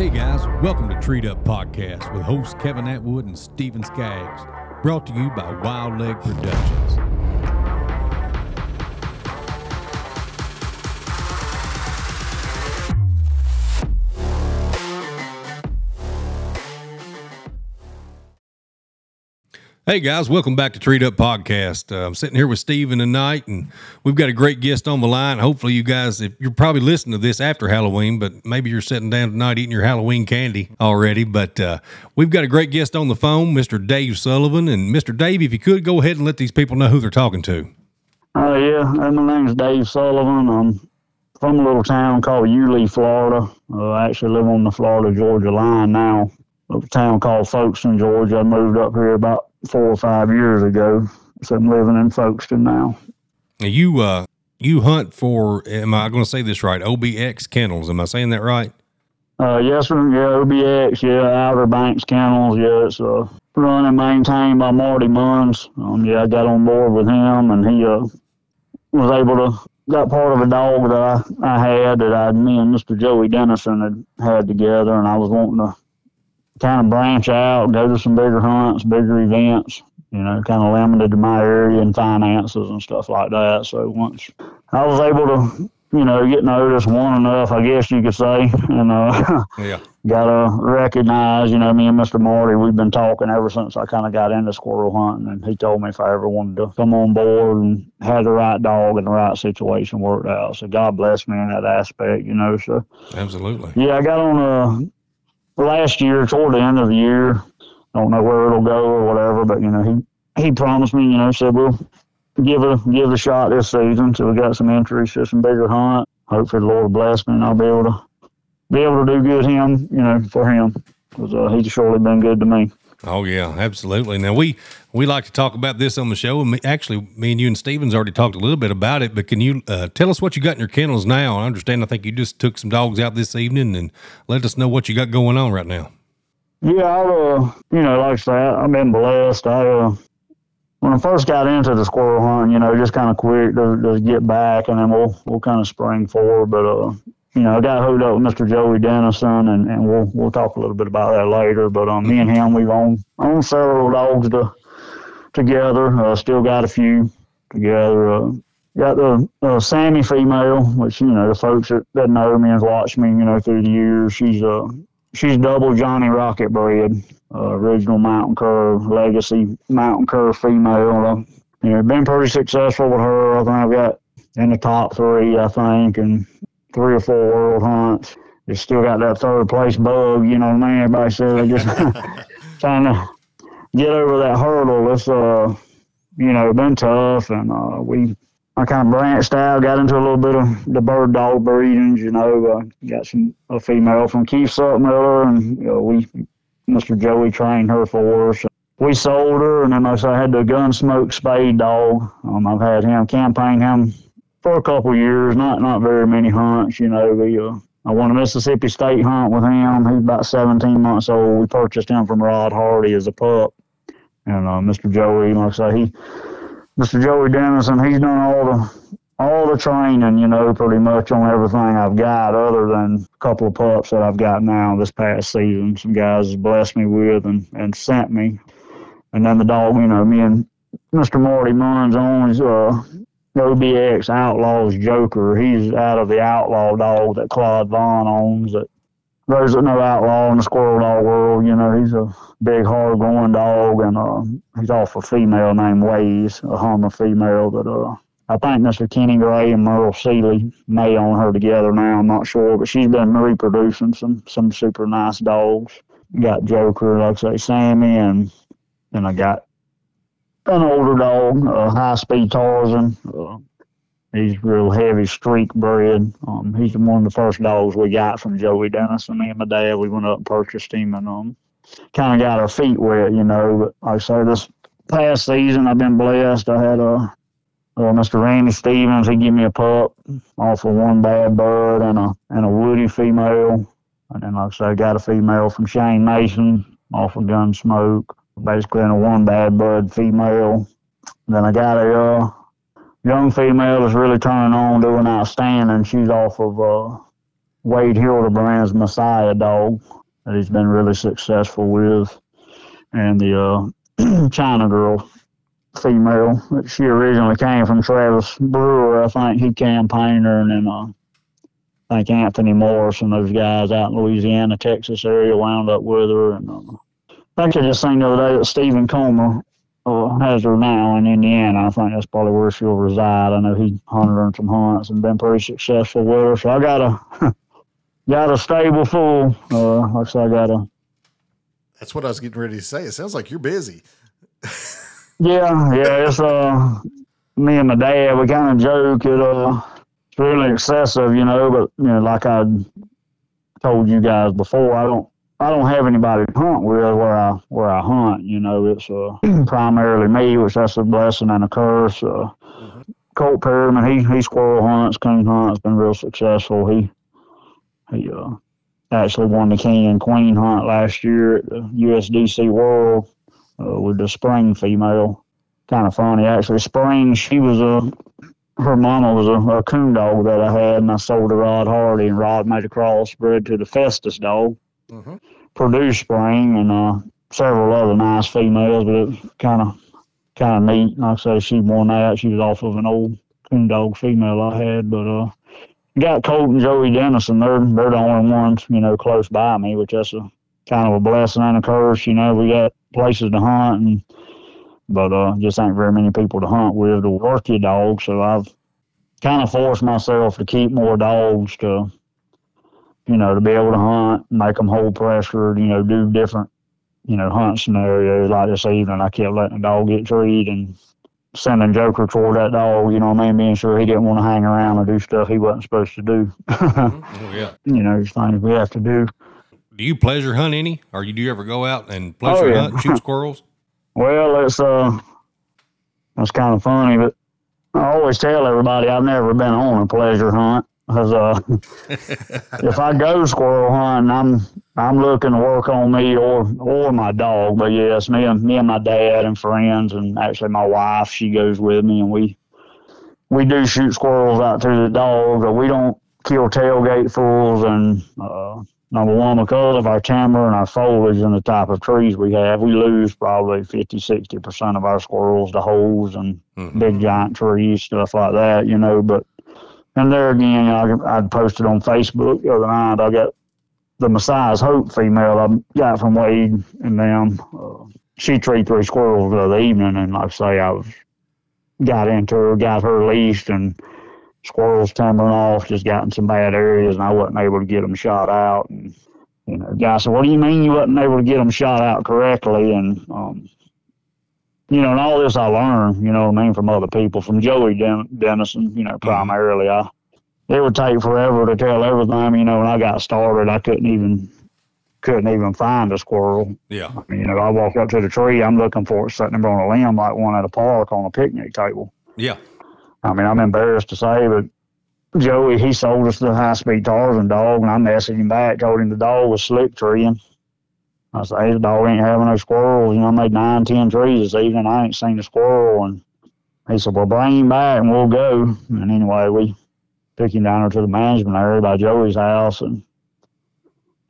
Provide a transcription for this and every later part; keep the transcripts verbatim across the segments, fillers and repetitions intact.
Hey guys, welcome to Treed Up Podcast with hosts Kevin Atwood and Stephen Skaggs, brought to you by Wild Leg Productions. Hey guys, welcome back to Treed Up Podcast. Uh, I'm sitting here with Steven tonight, and we've got a great guest on the line. Hopefully you guys, if you're probably listening to this after Halloween, but maybe you're sitting down tonight eating your Halloween candy already. But uh, we've got a great guest on the phone, Mister Dave Sullivan. And Mister Dave, if you could, go ahead and let these people know who they're talking to. Oh, uh, yeah. My name's Dave Sullivan. I'm from a little town called Ulee, Florida. Uh, I actually live on the Florida-Georgia line now. A little town called Folkston, Georgia. I moved up here about four or five years ago, so I'm living in Folkston now. You uh, you hunt for, am I going to say this right, O B X Kennels, am I saying that right? Uh, yes, sir, yeah, O B X, yeah, Outer Banks Kennels, yeah, it's uh, run and maintained by Marty Munns. Um, yeah, I got on board with him, and he uh, was able to, got part of a dog that I, I had that I, me and Mister Joey Dennison had had together, and I was wanting to kind of branch out, go to some bigger hunts, bigger events, you know, kind of limited to my area and finances and stuff like that. So once I was able to, you know, get noticed, one enough, I guess you could say, and uh, yeah. got to recognize, you know, me and Mister Marty, we've been talking ever since I kind of got into squirrel hunting, and he told me if I ever wanted to come on board and had the right dog and the right situation worked out. So God bless me in that aspect, you know, so. Absolutely. Yeah, I got on a... last year, toward the end of the year, I don't know where it'll go or whatever, but, you know, he, he promised me, you know, said, we'll give a, give a shot this season. So we got some entries to some bigger hunt. Hopefully the Lord bless me and I'll be able to be able to do good him, you know, for him, because uh, he's surely been good to me. Oh, yeah, absolutely. Now, we, we like to talk about this on the show, and me, actually, me and you and Stevens already talked a little bit about it, but can you uh, tell us what you got in your kennels now? I understand, I think you just took some dogs out this evening, and let us know what you got going on right now. Yeah, I, uh, you know, like I said, I've been blessed. I, uh, when I first got into the squirrel hunt, you know, just kind of quick to, to get back, and then we'll we'll kind of spring forward, but... uh You know, I got hooked up with Mister Joey Dennison, and, and we'll we'll talk a little bit about that later. But um, me and him, we've owned, owned several dogs to, together. Uh, still got a few together. Uh, got the uh, Sammy female, which, you know, the folks that, that know me and watch me, you know, through the years, she's uh, she's double Johnny Rocket bred, uh, original Mountain Curve, legacy Mountain Curve female. Uh, you know, been pretty successful with her. I think I've got in the top three, I think, and three or four world hunts. They still got that third place bug, you know what I mean? Everybody says they're just trying to get over that hurdle. It's, uh, you know, been tough, and uh, we, I kind of branched out, got into a little bit of the bird dog breedings, you know, uh, got some, a female from Keith Suttmiller, and you know, we, Mister Joey trained her for us. We sold her, and then I had the Gunsmoke Spade dog. Um, I've had him, campaign him, for a couple of years, not not very many hunts, you know. We, uh, I won a Mississippi State hunt with him. He's about seventeen months old. We purchased him from Rod Hardy as a pup. And uh, Mister Joey, like I say, he, Mister Joey Dennison, he's done all the all the training, you know, pretty much on everything I've got, other than a couple of pups that I've got now this past season. Some guys blessed me with and, and sent me. And then the dog, you know, me and Mister Marty Munns owns uh. O B X Outlaws Joker. He's out of the outlaw dog that Claude Vaughn owns. That those that know outlaw in the squirrel dog world, you know, he's a big, hard-going dog, and uh, he's off a female named Waze, a Hummer female that uh, I think Mister Kenny Gray and Merle Seeley may own her together now. I'm not sure, but she's been reproducing some some super nice dogs. Got Joker, like I say, Sammy, and then I got an older dog, uh, high-speed Tarzan. Uh, he's real heavy, streak bred. Um, he's one of the first dogs we got from Joey Dennison. Me and my dad, we went up and purchased him, and um, kind of got our feet wet, you know. But like I say, this past season, I've been blessed. I had a, a Mister Randy Stevens. He gave me a pup off of one bad bird and a and a woody female. And then, like I say, I got a female from Shane Mason off of Gunsmoke. Basically in a one bad bud female. Then I got a uh, young female that's really turning on, doing outstanding. She's off of uh, Wade Hildebrand's Messiah dog that he's been really successful with, and the uh, China girl female that she originally came from Travis Brewer. I think he campaigned her, and then uh, I think Anthony Morris and those guys out in Louisiana, Texas area wound up with her. And uh, I think I just seen the other day that Stephen Comer uh, has her now in Indiana. I think that's probably where she'll reside. I know he hunted her in some hunts and been pretty successful with her. So I got a got a stable full. Uh, like I said, I got a. That's what I was getting ready to say. It sounds like you're busy. Yeah, yeah, it's, uh, me and my dad, we kind of joke it, uh, it's really excessive, you know, but, you know, like I told you guys before, I don't, I don't have anybody to hunt with where I, where I hunt, you know, it's, uh, primarily me, which that's a blessing and a curse. Uh, mm-hmm. Colt Perryman, he, he squirrel hunts, coon hunts, been real successful. He, he, uh, actually won the king and queen hunt last year at the U S D C World. Uh, with the spring female, kind of funny actually. Spring, she was a her mama was a, a coon dog that I had, and I sold to Rod Hardy, and Rod made a crossbred to the Festus dog, mm-hmm. produced Spring, and uh, several other nice females. But it was kind of kind of neat. Like I say, she won that. She was off of an old coon dog female I had, but uh, got Colt and Joey Dennison. They're they're the only ones you know close by me, which that's a kind of a blessing and a curse. You know, we got places to hunt, and but uh, just ain't very many people to hunt with to work your dog. So I've kind of forced myself to keep more dogs to, you know, to be able to hunt, make them hold pressure, you know, do different, you know, hunt scenarios. Like this evening, I kept letting the dog get treed and sending Joker toward that dog. You know what I mean? Being sure he didn't want to hang around or do stuff he wasn't supposed to do. Mm-hmm. Oh, yeah. You know, just things we have to do. Do you pleasure hunt any, or do you ever go out and pleasure oh, yeah. hunt, shoot squirrels? Well, it's uh, that's kind of funny, but I always tell everybody I've never been on a pleasure hunt because uh, if I go squirrel hunting, I'm I'm looking to work on me or or my dog. But yes, me and me and my dad and friends, and actually my wife, she goes with me, and we we do shoot squirrels out through the dog, but we don't kill tailgate fools and. Uh, Number one, because of our timber and our foliage and the type of trees we have, we lose probably fifty, sixty percent of our squirrels to holes and mm-hmm. big giant trees, stuff like that, you know. But, and there again, you know, I, I posted on Facebook the other night, I got the Messiah's Hope female I got from Wade and them. Uh, she treed three squirrels the other evening, and like I say, I was got into her, got her leased, and squirrels tumbling off, just got in some bad areas, and I wasn't able to get them shot out. And you know, guy said, "What do you mean you wasn't able to get them shot out correctly?" And um, you know, and all this I learned, you know what I mean, from other people, from Joey Den- Dennison, you know, primarily. I it would take forever to tell everything. You know, when I got started, I couldn't even couldn't even find a squirrel. Yeah, I mean, you know, I walk up to the tree, I'm looking for it sitting there on a limb like one at a park on a picnic table. Yeah. I mean, I'm embarrassed to say, but Joey, he sold us the high-speed Tarzan dog, and I messaged him back, told him the dog was slick treeing. I said, hey, the dog ain't having no squirrels. You know, I made nine, ten trees this evening. I ain't seen a squirrel. And he said, well, bring him back, and we'll go. And anyway, we took him down to the management area by Joey's house, and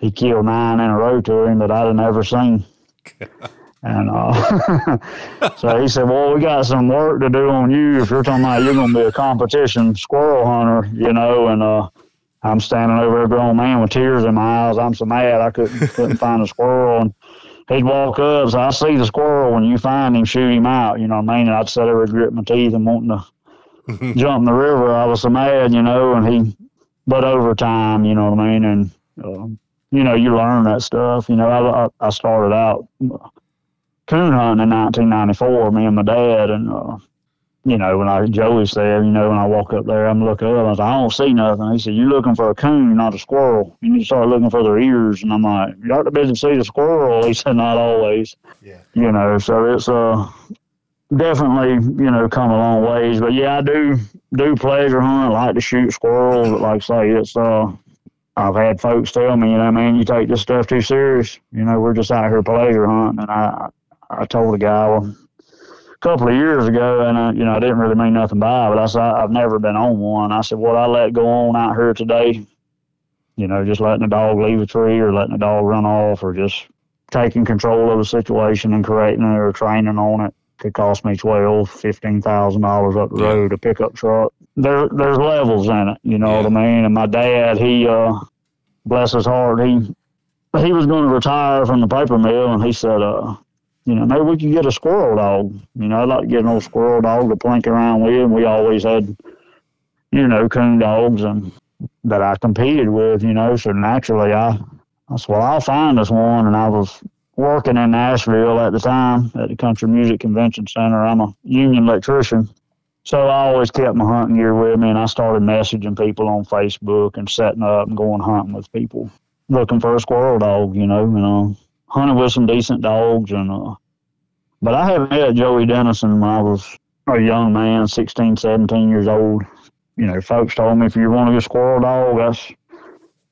he killed nine in a row to him that I'd have never seen. And uh, so he said, well, we got some work to do on you if you're talking about you're going to be a competition squirrel hunter, you know. And uh, I'm standing over a grown man with tears in my eyes. I'm so mad I couldn't, couldn't find a squirrel. And he'd walk up and say, I see the squirrel. When you find him, shoot him out. You know what I mean? And I'd sit there and grit my teeth and wanting to jump in the river. I was so mad, you know. And he, but over time, you know what I mean? And, uh, you know, you learn that stuff. You know, I, I, I started out coon hunting in nineteen ninety-four, me and my dad, and uh, you know, when I Joey said, you know, when I walk up there, I'm looking up, I said, I don't see nothing. He said, you're looking for a coon, not a squirrel. You need to start looking for their ears. And I'm like, you ought to be able to see the squirrel. He said, not always. Yeah. You know, so it's uh definitely, you know, come a long ways. But yeah, I do do pleasure hunt. I like to shoot squirrels, but like I say, it's uh I've had folks tell me, you know, man, you take this stuff too serious. You know, we're just out here pleasure hunting, and I I told a guy well, a couple of years ago, and I, you know, I didn't really mean nothing by it, but I said, I've never been on one. I said, what I let go on out here today, you know, just letting a dog leave a tree or letting a dog run off or just taking control of a situation and correcting it or training on it could cost me twelve thousand, fifteen thousand dollars up the road, a pickup truck. There, there's levels in it, you know yeah. what I mean? And my dad, he, uh, bless his heart, he he was going to retire from the paper mill, and he said, uh, you know, maybe we could get a squirrel dog. You know, I'd like to get an old squirrel dog to plink around with, and we always had, you know, coon dogs and that I competed with, you know, so naturally I, I said, well, I'll find this one, and I was working in Nashville at the time at the Country Music Convention Center. I'm a union electrician. So I always kept my hunting gear with me, and I started messaging people on Facebook and setting up and going hunting with people, looking for a squirrel dog, you know, and uh, hunting with some decent dogs. And uh, But I had met Joey Dennison when I was a young man, sixteen, seventeen years old. You know, folks told me if you want to get a squirrel dog, that's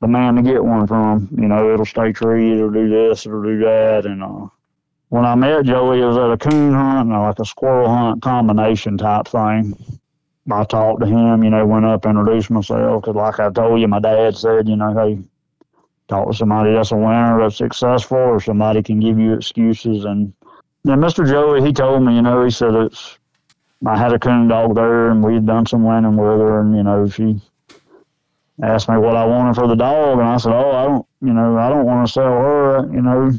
the man to get one from. You know, it'll stay treed, it'll do this, it'll do that, and uh, when I met Joey, it was at a coon hunt, and like a squirrel hunt combination type thing. I talked to him, you know, went up, introduced myself, because like I told you, my dad said, you know, hey, talk to somebody that's a winner, that's successful, or somebody can give you excuses. And then Mister Joey, he told me, you know, he said, it's, I had a coon dog there, and we had done some winning with her, and, you know, she asked me what I wanted for the dog, and I said, oh, I don't, you know, I don't want to sell her, you know.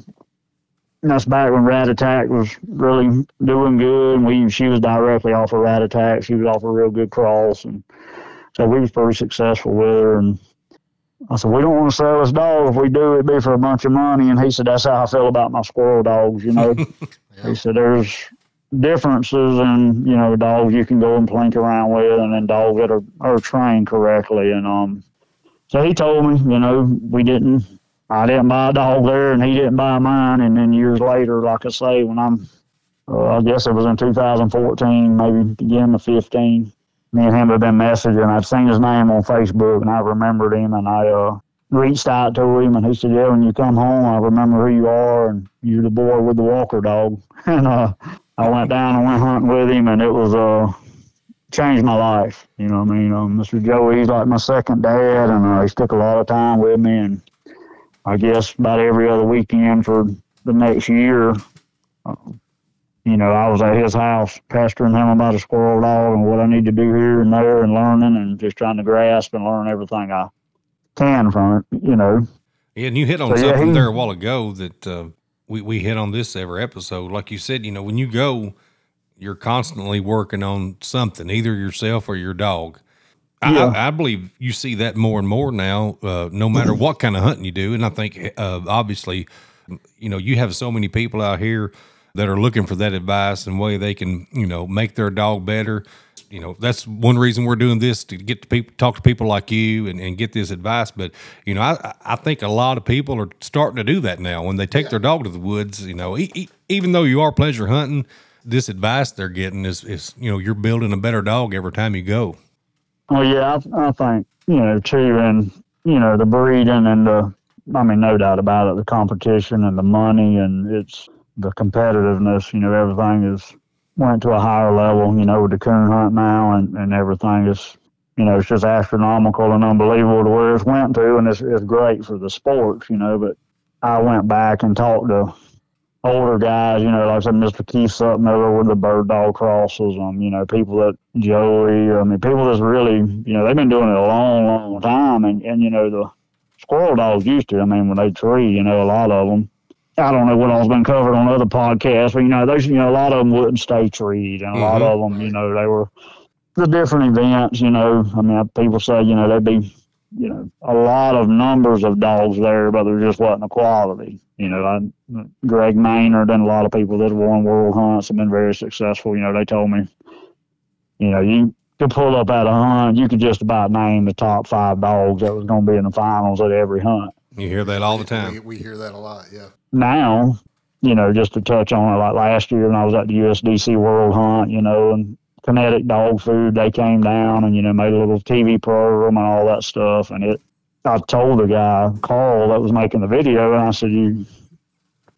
And that's back when Rat Attack was really doing good, and we she was directly off of Rat Attack. She was off a real good cross, and so we was pretty successful with her. And I said, we don't want to sell this dog. If we do, it'd be for a bunch of money. And he said, that's how I feel about my squirrel dogs, you know. yeah. He said, there's differences in, you know, dogs you can go and plink around with, and then dogs that are, are trained correctly. And um, so he told me, you know, we didn't. I didn't buy a dog there, and he didn't buy mine. And then years later, like I say, when I'm, uh, I guess it was in two thousand fourteen, maybe beginning of fifteen, me and him had been messaging. I'd seen his name on Facebook, and I remembered him, and I uh, reached out to him, and he said, yeah, when you come home, I remember who you are, and you're the boy with the walker dog. and uh, I went down and went hunting with him, and it was uh, changed my life. You know what I mean? Um, Mister Joey, he's like my second dad, and uh, he took a lot of time with me, and I guess about every other weekend for the next year, uh, you know, I was at his house pestering him about a squirrel dog and what I need to do here and there and learning and just trying to grasp and learn everything I can from it, you know. Yeah, and you hit on so, something yeah, he, there a while ago that uh, we, we hit on this every episode. Like you said, you know, when you go, you're constantly working on something, either yourself or your dog. Yeah. I, I believe you see that more and more now, uh, no matter what kind of hunting you do. And I think, uh, obviously, you know, you have so many people out here that are looking for that advice and way they can, you know, make their dog better. You know, that's one reason we're doing this, to get to people, talk to people like you and, and get this advice. But, you know, I, I think a lot of people are starting to do that now when they take yeah. their dog to the woods. You know, e- e- even though you are pleasure hunting, this advice they're getting is, is, you know, you're building a better dog every time you go. Well, yeah, I, I think, you know, too, and, you know, the breeding and the, I mean, no doubt about it, the competition and the money and it's the competitiveness, you know, everything is went to a higher level, you know, with the coon hunt now and, and everything is, you know, it's just astronomical and unbelievable to where it's went to, and it's, it's great for the sports, you know, but I went back and talked to older guys, you know, like I said, Mister Keith Suttmiller with the bird dog crosses, um, you know, people that Joey, I mean, people that's really, you know, they've been doing it a long, long time. And, and, you know, the squirrel dogs used to, I mean, when they tree, you know, a lot of them, I don't know what all's been covered on other podcasts, but, you know, those, you know, a lot of them wouldn't stay treed, and a mm-hmm. lot of them, you know, they were the different events, you know, I mean, people say, you know, there'd be, you know, a lot of numbers of dogs there, but there just wasn't a quality. You know, I, Greg Maynard and a lot of people that have won world hunts have been very successful. You know, they told me, you know, you could pull up at a hunt, you could just about name the top five dogs that was going to be in the finals at every hunt. You hear that all the time. We, we hear that a lot, yeah. Now, you know, just to touch on it, like last year when I was at the U S D C world hunt, you know, and Kinetic Dog Food, they came down and, you know, made a little T V program and all that stuff. And it, I told the guy, Carl, that was making the video, and I said, you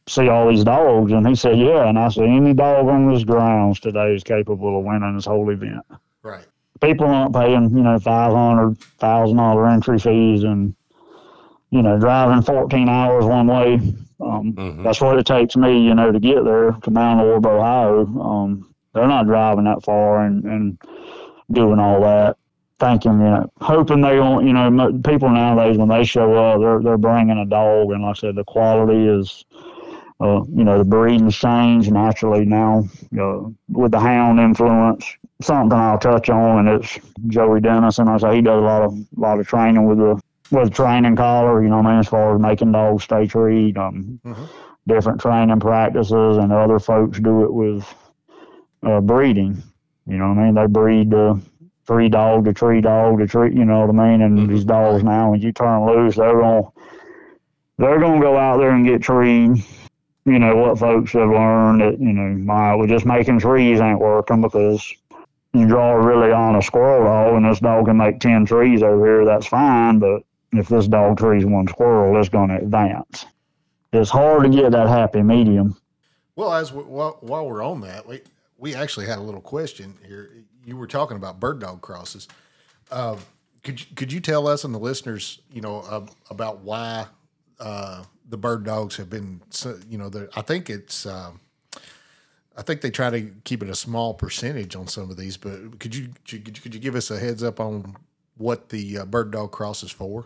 see all these dogs? And he said, yeah. And I said, any dog on this grounds today is capable of winning this whole event. Right. People aren't paying, you know, five hundred thousand dollars entry fees and you know, driving fourteen hours one way. Um, mm-hmm. That's what it takes me, you know, to get there to Mount Orb, Ohio. Um, they're not driving that far and, and doing all that. Thinking, you know, hoping they won't, you know, people nowadays when they show up, they're they're bringing a dog, and like I said, the quality is, uh, you know, the breeding's changed naturally now, you know, with the hound influence. Something I'll touch on, and it's Joey Dennison. I say he does a lot of lot of training with the with the training collar, you know what I mean, as far as making dogs stay treed, um, mm-hmm. different training practices, and other folks do it with uh, breeding. You know what I mean? They breed the. Uh, Tree dog to tree dog to tree, you know what I mean? And mm-hmm. these dogs now, when you turn loose, they're gonna they're gonna go out there and get treed. You know what folks have learned that you know, my we're just making trees ain't working because you draw really on a squirrel dog, and this dog can make ten trees over here. That's fine, but if this dog trees one squirrel, it's gonna advance. It's hard to get that happy medium. Well, as we, while, while we're on that, we we actually had a little question here. You were talking about bird dog crosses. Uh, could could you tell us and the listeners, you know, uh, about why uh, the bird dogs have been, so, you know, I think it's, uh, I think they try to keep it a small percentage on some of these. But could you could you give us a heads up on what the uh, bird dog cross is for?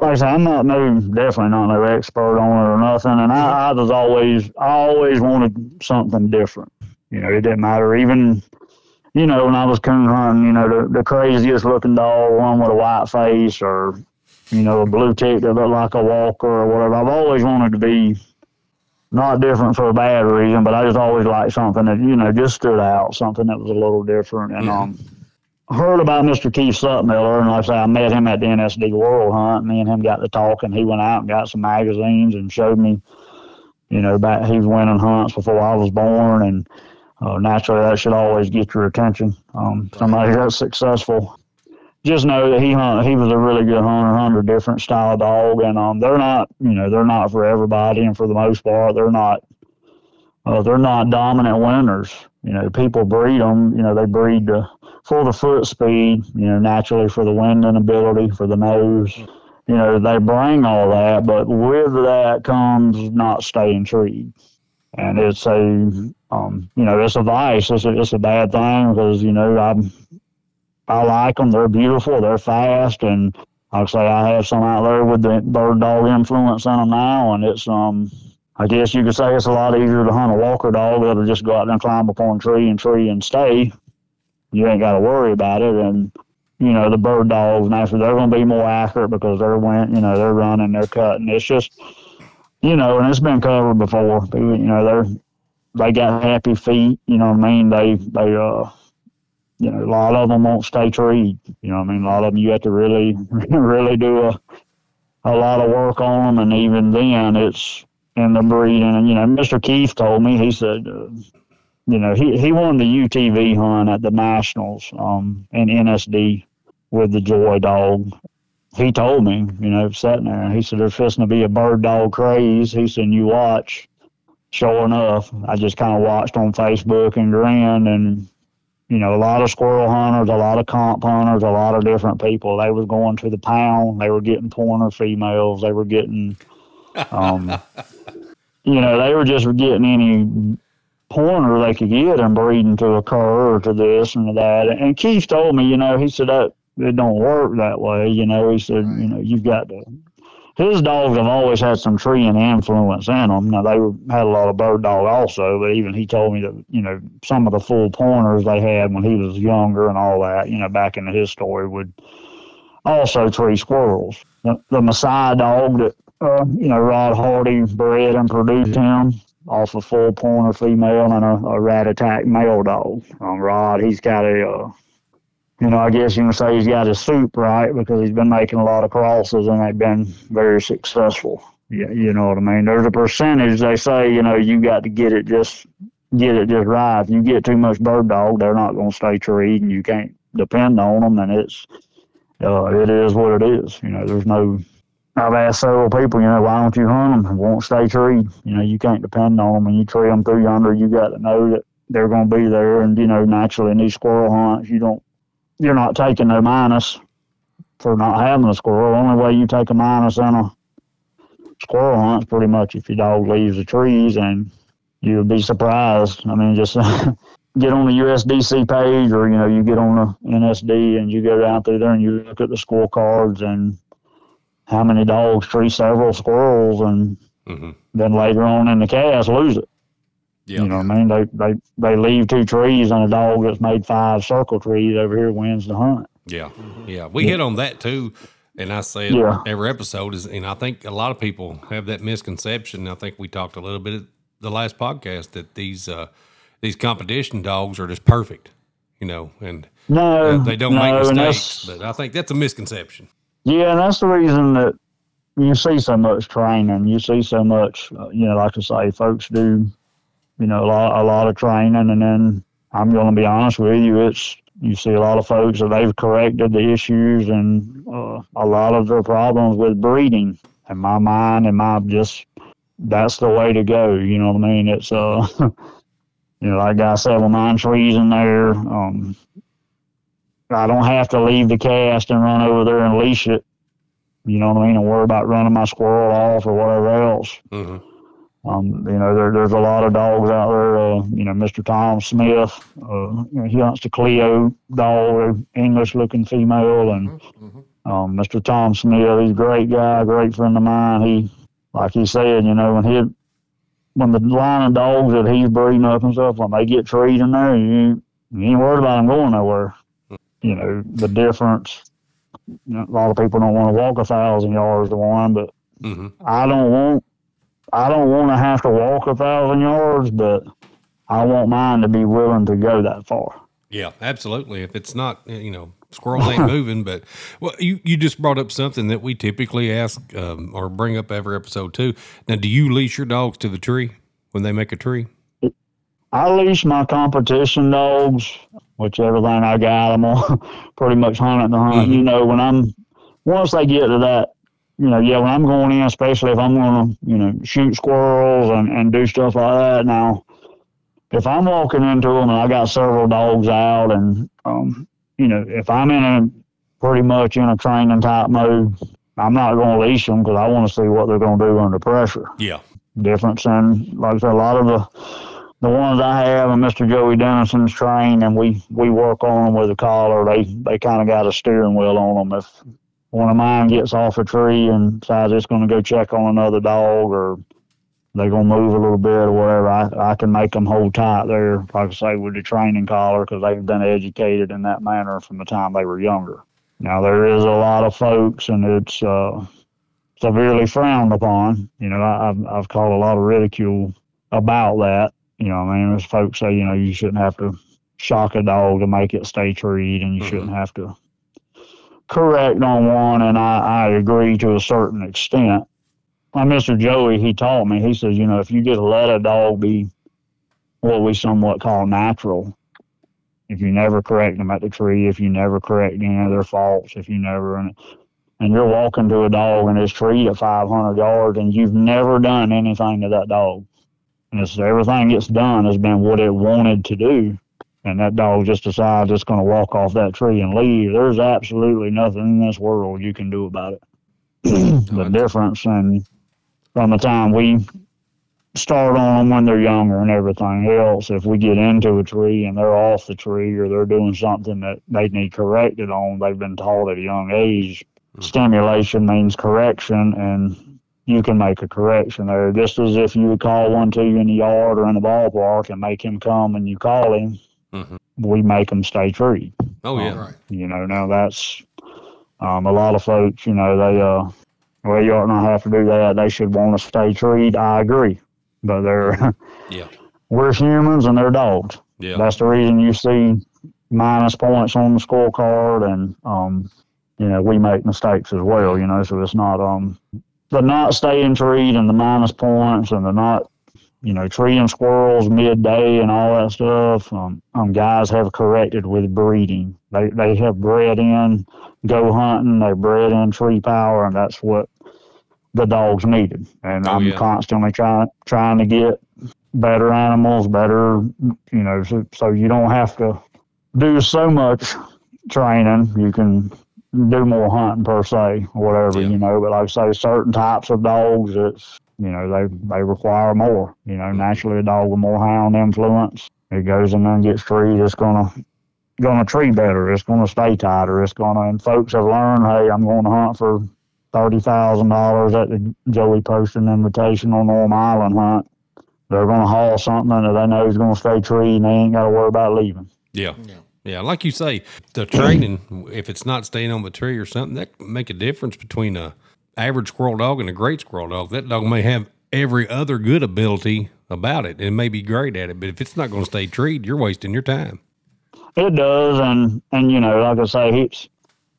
Like I said, I'm not no definitely not no expert on it or nothing, and I, I was always I always wanted something different. You know, it didn't matter even. You know, when I was coon hunting, you know, the, the craziest looking dog, one with a white face or, you know, a blue tick that looked like a walker or whatever. I've always wanted to be not different for a bad reason, but I just always liked something that, you know, just stood out, something that was a little different. And um, heard about Mister Keith Suttmiller, and like I say, I met him at the N S D World Hunt. Me and him got to talking. He went out and got some magazines and showed me, you know, back he was winning hunts before I was born, and Uh, naturally, that should always get your attention. Um, somebody that's successful, just know that he hunt, he was a really good hunter, hunter different style dog, and um, they're not, you know, they're not for everybody, and for the most part, they're not, uh, they're not dominant winners. You know, people breed them. You know, they breed uh, for the foot speed. You know, naturally for the winding ability, for the nose. You know, they bring all that, but with that comes not staying treed, and it's a Um, you know, it's a vice. It's a, it's a bad thing because, you know, I I like them. They're beautiful. They're fast. And I'll say I have some out there with the bird dog influence in them now. And it's, um, I guess you could say it's a lot easier to hunt a walker dog that'll just go out there and climb up on a tree and tree and stay. You ain't got to worry about it. And, you know, the bird dogs, naturally, they're going to be more accurate because they're, went, you know, they're running, they're cutting. It's just, you know, and it's been covered before. You know, they're, They got happy feet, you know what I mean? They, they, uh, you know, a lot of them won't stay treed, you know what I mean? A lot of them, you have to really, really do a, a lot of work on them. And even then it's in the breeding. And, you know, Mister Keith told me, he said, uh, you know, he, he won the U T V hunt at the Nationals, um, in N S D with the Joy dog. He told me, you know, sitting there, he said, there's fixing to be a bird dog craze. He said, you watch. Sure enough, I just kind of watched on Facebook and grinned, and, you know, a lot of squirrel hunters, a lot of comp hunters, a lot of different people. They was going to the pound. They were getting pointer females. They were getting, um, you know, they were just getting any pointer they could get and breeding to a cur or to this and to that. And Keith told me, you know, he said, that it don't work that way. You know, he said, you know, you've got to. His dogs have always had some tree and influence in them. Now, they had a lot of bird dog also, but even he told me that, you know, some of the full pointers they had when he was younger and all that, you know, back into his story would also tree squirrels. The, the Messiah dog that, uh, you know, Rod Hardy bred and produced him off a full pointer female and a, a rat attack male dog. Um, Rod, he's got a... Uh, You know, I guess you can say he's got his soup right because he's been making a lot of crosses and they've been very successful. Yeah, you know what I mean? There's a percentage they say, you know, you got to get it just get it just right. If you get too much bird dog, they're not going to stay treed, and you can't depend on them. And it's uh, it is what it is. You know, there's no. I've asked several people, you know, why don't you hunt them? They won't stay treed. You know, you can't depend on them. When you tree them through yonder, you got to know that they're going to be there. And you know, naturally in these squirrel hunts, you don't. You're not taking no minus. for not having a squirrel. The only way you take a minus on a squirrel hunt is pretty much if your dog leaves the trees, and you would be surprised. I mean, just get on the U S D C page, or, you know, you get on the N S D and you go down through there and you look at the score cards and how many dogs tree several squirrels, and mm-hmm. then later on in the cast lose it. Yep. You know what I mean? They, they, they leave two trees, and a dog that's made five circle trees over here wins the hunt. Yeah. Yeah. We yeah. hit on that too. And I said yeah. every episode is, and I think a lot of people have that misconception. I think we talked a little bit the last podcast that these uh, these competition dogs are just perfect, you know, and no, uh, they don't no, make mistakes. But I think that's a misconception. Yeah, and that's the reason that you see so much training. You see so much, uh, you know, like I say, folks do, you know, a lot, a lot of training. And then I'm going to be honest with you, it's you see a lot of folks that they've corrected the issues and uh, a lot of their problems with breeding. In my mind, and my just... that's the way to go. You know what I mean? It's, uh, you know, like I said, with mine trees in there, um, I don't have to leave the cast and run over there and leash it. You know what I mean? And worry about running my squirrel off or whatever else. Mm-hmm. Um, you know, there, there's a lot of dogs out there. Uh, you know, Mister Tom Smith, uh, you know, he hunts the Cleo dog, English looking female. And, mm-hmm. um, Mister Tom Smith, he's a great guy, great friend of mine. He, Like he said, you know, when he, when the line of dogs that he's breeding up and stuff, when they get treed in there, you, you ain't worried about them going nowhere. You know, the difference, you know, a lot of people don't want to walk a thousand yards to one, but mm-hmm. I don't want, I don't want to have to walk a thousand yards, but I want mine to be willing to go that far. Yeah, absolutely. If it's not, you know, squirrels ain't moving, but well, you, you just brought up something that we typically ask um, or bring up every episode too. Now, do you leash your dogs to the tree when they make a tree? I leash my competition dogs, which everything I got them on, pretty much hunt at the hunt. Mm-hmm. You know, when I'm, once they get to that, you know, yeah, when I'm going in, especially if I'm going to, you know, shoot squirrels and, and do stuff like that. Now, if I'm walking into them and I got several dogs out and, um, you know, if I'm in a pretty much in a training type mode, I'm not going to leash them because I want to see what they're going to do under pressure. Yeah. Difference in, like I said, a lot of the the ones I have, and Mister Joey Dennison's trained, and we, we work on them with a collar. They they kind of got a steering wheel on them. If one of mine gets off a tree and decides it's going to go check on another dog, or they're going to move a little bit or whatever, I, I can make them hold tight there, like I say, with the training collar, because they've been educated in that manner from the time they were younger. Now, there is a lot of folks, and it's uh, severely frowned upon. You know, I, I've, I've caught a lot of ridicule about that. You know, I mean, there's folks say, you know, you shouldn't have to shock a dog to make it stay treed, and you mm-hmm. shouldn't have to correct on one, and I, I agree to a certain extent. My Mister Joey, he taught me, he says, you know, if you just let a dog be what we somewhat call natural, if you never correct them at the tree, if you never correct any of their faults, if you never, and, and you're walking to a dog and it's treed at five hundred yards and you've never done anything to that dog. And it's, everything it's done has been what it wanted to do. And that dog just decides it's going to walk off that tree and leave. There's absolutely nothing in this world you can do about it. The difference in... from the time we start on them when they're younger and everything else, if we get into a tree and they're off the tree or they're doing something that they need corrected on, they've been taught at a young age, mm-hmm. stimulation means correction, and you can make a correction there. Just as if you would call one to you in the yard or in the ballpark and make him come and you call him, mm-hmm. we make him stay treed. Oh, yeah, um, right. You know, now that's um, a lot of folks, you know, they... uh. well, you ought not have to do that. They should want to stay treed. I agree. But they're, yeah. we're humans and they're dogs. Yeah. That's the reason you see minus points on the scorecard, and, um, you know, we make mistakes as well, you know, so it's not, um, the not staying treed and the minus points and the not, you know, treeing squirrels midday and all that stuff. Um, um, guys have corrected with breeding. They they have bred in go hunting. They bred in tree power, and that's what the dogs needed. And oh, I'm yeah. constantly trying trying to get better animals, better, you know, so, so you don't have to do so much training. You can do more hunting per se, or whatever, yeah. you know, but like I say, certain types of dogs, it's, you know, they, they require more, you know, naturally a dog with more hound influence, it goes in there and gets treed, it's going to, going to tree better, it's going to stay tighter, it's going to, and folks have learned, hey, I'm going to hunt for thirty thousand dollars at the Joey Poston Invitation on Orm Island hunt. They're going to haul something that they know is going to stay treed and they ain't got to worry about leaving. Yeah. Yeah. Yeah, like you say, the training, if it's not staying on the tree or something, that can make a difference between a average squirrel dog and a great squirrel dog. That dog may have every other good ability about it and may be great at it, but if it's not going to stay treed, you're wasting your time. It does, and, and you know, like I say, it's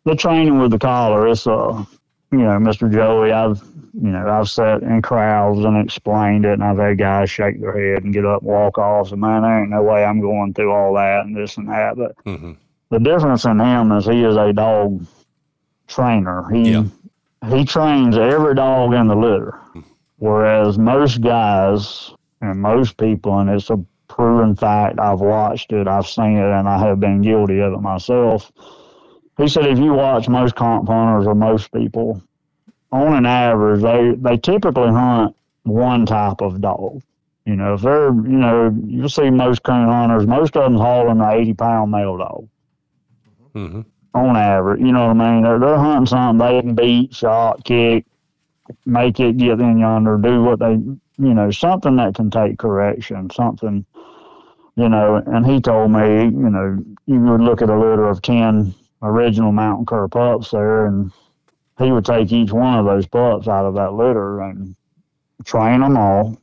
the training with the collar. It's, uh, you know, Mister Joey, I've, you know, I've sat in crowds and explained it, and I've had guys shake their head and get up and walk off, and man, there ain't no way I'm going through all that and this and that. But mm-hmm. the difference in him is he is a dog trainer. He yeah. he trains every dog in the litter, whereas most guys and most people, and it's a proven fact, I've watched it, I've seen it, and I have been guilty of it myself. He said if you watch most comp hunters or most people, on an average, they, they typically hunt one type of dog. You know, if they're, you know, you'll see most coon hunters, most of them hauling an eighty pound male dog. Mm-hmm. On average, you know what I mean? They're, they're hunting something they can beat, shot, kick, make it get in yonder, do what they, you know, something that can take correction, something, you know. And he told me, you know, you would look at a litter of ten original Mountain Curve pups there, and he would take each one of those pups out of that litter and train them all,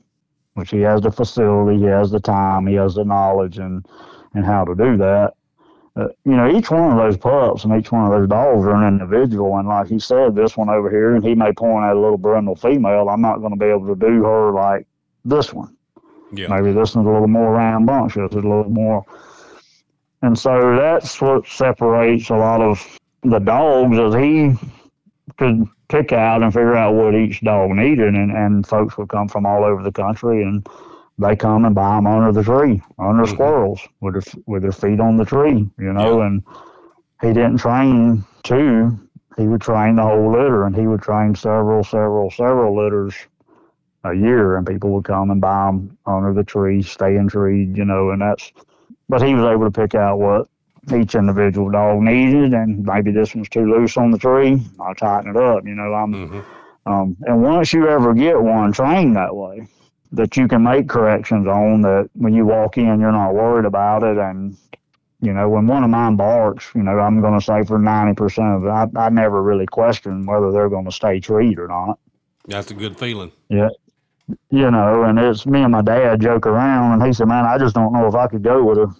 which he has the facility, he has the time, he has the knowledge and, and how to do that. Uh, you know, each one of those pups and each one of those dogs are an individual. And like he said, this one over here, and he may point at a little brindle female, I'm not going to be able to do her like this one. Yeah. Maybe this one's a little more rambunctious, a little more. And so that's what separates a lot of the dogs, is he could pick out and figure out what each dog needed, and, and folks would come from all over the country, and they come and buy them under the tree, under mm-hmm. squirrels, with their, with their feet on the tree, you know, yeah. and he didn't train two, he would train the whole litter, and he would train several, several, several litters a year, and people would come and buy them under the tree, stay in tree, you know, and that's, but he was able to pick out what each individual dog needed, and maybe this one's too loose on the tree, I'll tighten it up, you know. I'm mm-hmm. um and once you ever get one trained that way, that you can make corrections on, that when you walk in you're not worried about it. And you know, when one of mine barks, you know, I'm going to say for ninety percent of it, I, I never really question whether they're going to stay treed or not. That's a good feeling. Yeah. You know, and it's, me and my dad joke around, and he said, man, I just don't know if I could go with a,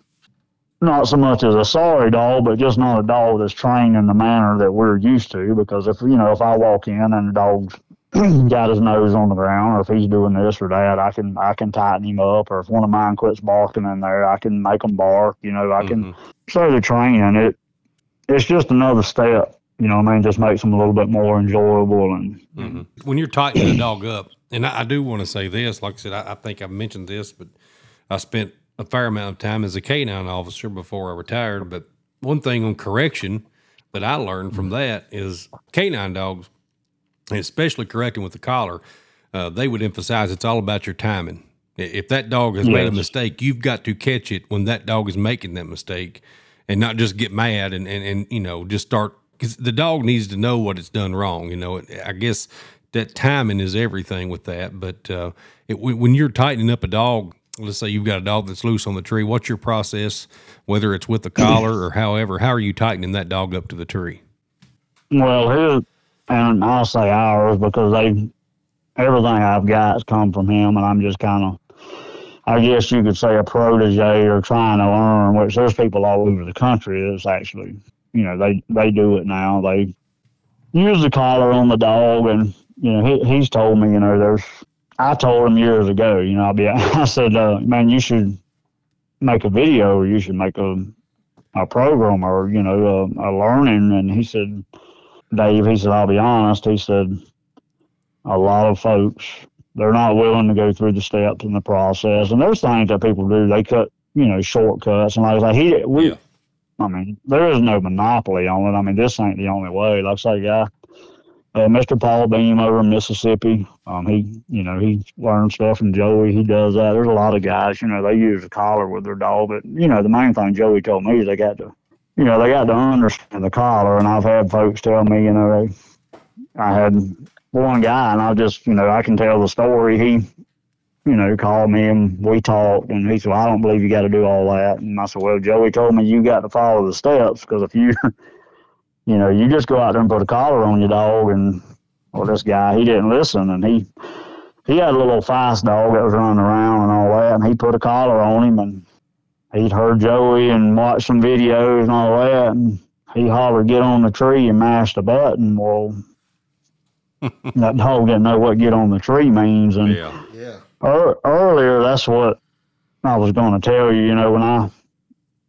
not so much as a sorry dog, but just not a dog that's trained in the manner that we're used to. Because if, you know, if I walk in and the dog's got his nose on the ground, or if he's doing this or that, I can I can tighten him up. Or if one of mine quits barking in there, I can make him bark. You know, I can. Mm-hmm. So the training, it it's just another step. You know what I mean? Just makes them a little bit more enjoyable. And mm-hmm. when you're tightening a dog up, and I, I do want to say this, like I said, I, I think I've mentioned this, but I spent a fair amount of time as a canine officer before I retired. But one thing on correction that I learned from that is canine dogs, and especially correcting with the collar, uh, they would emphasize it's all about your timing. If that dog has yes. made a mistake, you've got to catch it when that dog is making that mistake, and not just get mad and, and, and you know, just start, because the dog needs to know what it's done wrong. You know, I guess that timing is everything with that. But uh, it, when you're tightening up a dog, let's say you've got a dog that's loose on the tree, what's your process, whether it's with the collar or however, how are you tightening that dog up to the tree? Well, his, and I'll say ours, because they, everything I've got has come from him, and I'm just kind of, I guess you could say, a protege or trying to learn, which there's people all over the country that's actually, you know, they, they do it now. They use the collar on the dog, and, you know, he, he's told me, you know, there's, I told him years ago, you know, I'll be, I said, uh, man, you should make a video, or you should make a a program, or, you know, a, a learning. And he said, Dave, he said, I'll be honest. He said, a lot of folks, they're not willing to go through the steps in the process. And there's things that people do. They cut, you know, shortcuts. And I was like, he, we, I mean, there is no monopoly on it. I mean, this ain't the only way. Like I say, guy, uh, Mister Paul Beam over in Mississippi, um, he, you know, he learned stuff from Joey. He does that. There's a lot of guys, you know, they use a collar with their dog. But, you know, the main thing Joey told me is they got to, you know, they got to understand the collar. And I've had folks tell me, you know, they, I had one guy, and I just, you know, I can tell the story. He, you know, called me and we talked, and he said, well, I don't believe you got to do all that. And I said, well, Joey told me you got to follow the steps, because if you, you know, you just go out there and put a collar on your dog, and, well, this guy, he didn't listen, and he, he had a little feist dog that was running around and all that, and he put a collar on him, and he'd heard Joey and watched some videos and all that, and he hollered, get on the tree, and mashed the button. Well, that dog didn't know what get on the tree means. And yeah, yeah. Er, earlier, that's what I was going to tell you. You know, when I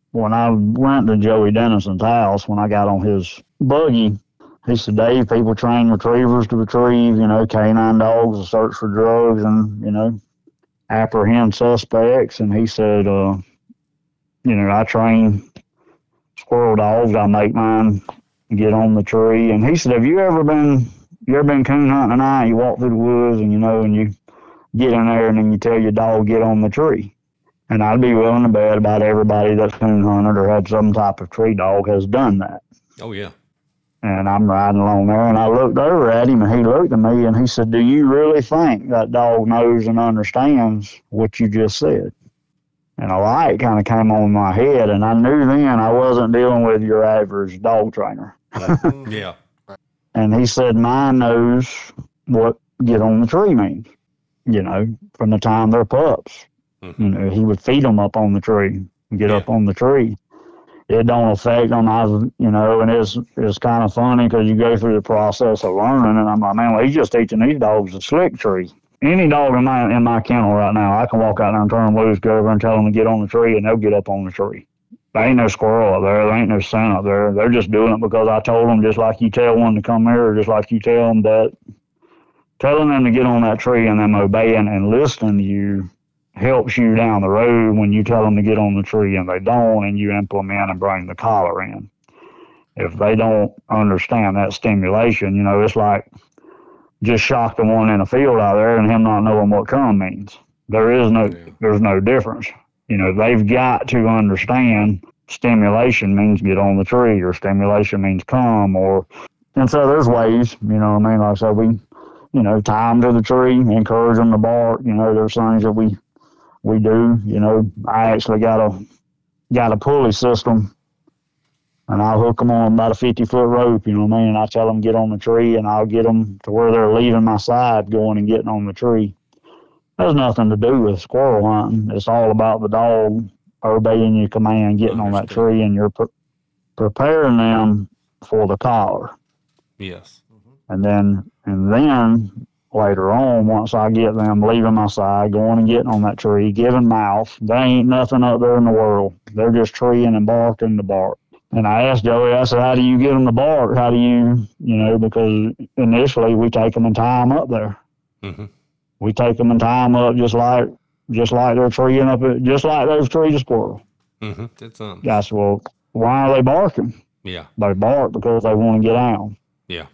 when I went to Joey Dennison's house, when I got on his buggy, he said, Dave, people train retrievers to retrieve, you know, canine dogs to search for drugs and, you know, apprehend suspects. And he said, uh, you know, I train squirrel dogs. I make mine get on the tree. And he said, have you ever been... you ever been coon hunting and I, you walk through the woods and, you know, and you get in there and then you tell your dog, get on the tree. And I'd be willing to bet about everybody that's coon hunted or had some type of tree dog has done that. Oh, yeah. And I'm riding along there, and I looked over at him, and he looked at me, and he said, do you really think that dog knows and understands what you just said? And a light kind of came on my head, and I knew then I wasn't dealing with your average dog trainer. Yeah. And he said, mine knows what get on the tree means, you know, from the time they're pups. Mm-hmm. You know, he would feed them up on the tree, get yeah. up on the tree. It don't affect them, I, you know, and it's it's kind of funny because you go through the process of learning, and I'm like, man, well, he's just teaching these dogs a slick tree. Any dog in my, in my kennel right now, I can walk out there and turn them loose, go over and tell them to get on the tree, and they'll get up on the tree. There ain't no squirrel up there. There ain't no sun up there. They're just doing it because I told them, just like you tell one to come here, or just like you tell them that, telling them to get on that tree and them obeying and listening to you helps you down the road when you tell them to get on the tree and they don't, and you implement and bring the collar in. If they don't understand that stimulation, you know, it's like just shock the one in a field out there and him not knowing what come means. There is no, yeah. there's no difference. You know, they've got to understand stimulation means get on the tree, or stimulation means come, or, and so there's ways, you know what I mean? Like I said, we, you know, tie them to the tree, encourage them to bark. You know, there's things that we, we do. You know, I actually got a, got a pulley system, and I'll hook them on about a fifty foot rope, you know what I mean? And I tell them get on the tree, and I'll get them to where they're leaving my side, going and getting on the tree. There's nothing to do with squirrel hunting. It's all about the dog obeying your command, getting on that tree, and you're pre- preparing them for the collar. Yes. Mm-hmm. And then and then later on, once I get them leaving my side, going and getting on that tree, giving mouth, there ain't nothing up there in the world. They're just treeing and barking to bark. And I asked Joey, I said, how do you get them to bark? How do you, you know, because initially we take them and tie them up there. Mm-hmm. We take them and tie them up just like, just like they're treeing up, just like those trees a squirrel. Mm-hmm. That's um. I said, well, why are they barking? Yeah, they bark because they want to get out. Yeah,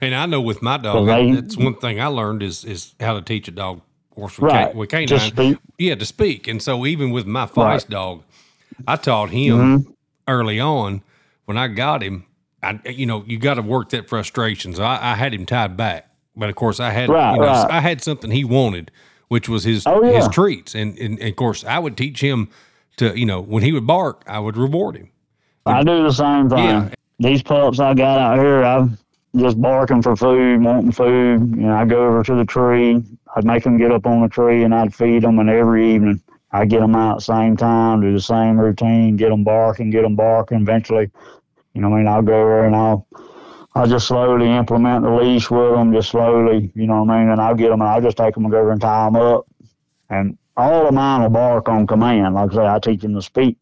and I know with my dog, they, I, that's one thing I learned is is how to teach a dog. Of course, we right. can't, we can't to speak. Yeah, to speak. And so even with my feist right. dog, I taught him mm-hmm. early on when I got him. I, you know, you got to work that frustration. So I, I had him tied back. But of course, I had right, you know, right. I had something he wanted, which was his oh, yeah. his treats, and, and and of course, I would teach him to, you know, when he would bark, I would reward him. And I do the same thing. Yeah. These pups I got out here, I'm just barking for food, wanting food. You know, I go over to the tree, I'd make them get up on the tree, and I'd feed them. And every evening, I get them out at the same time, do the same routine, get them barking, get them barking. Eventually, you know what I mean, I'll go over and I'll. I just slowly implement the leash with them, just slowly, you know what I mean? And I'll get them, and I'll just take them and go over and tie them up. And all of mine will bark on command. Like I say, I teach them to speak.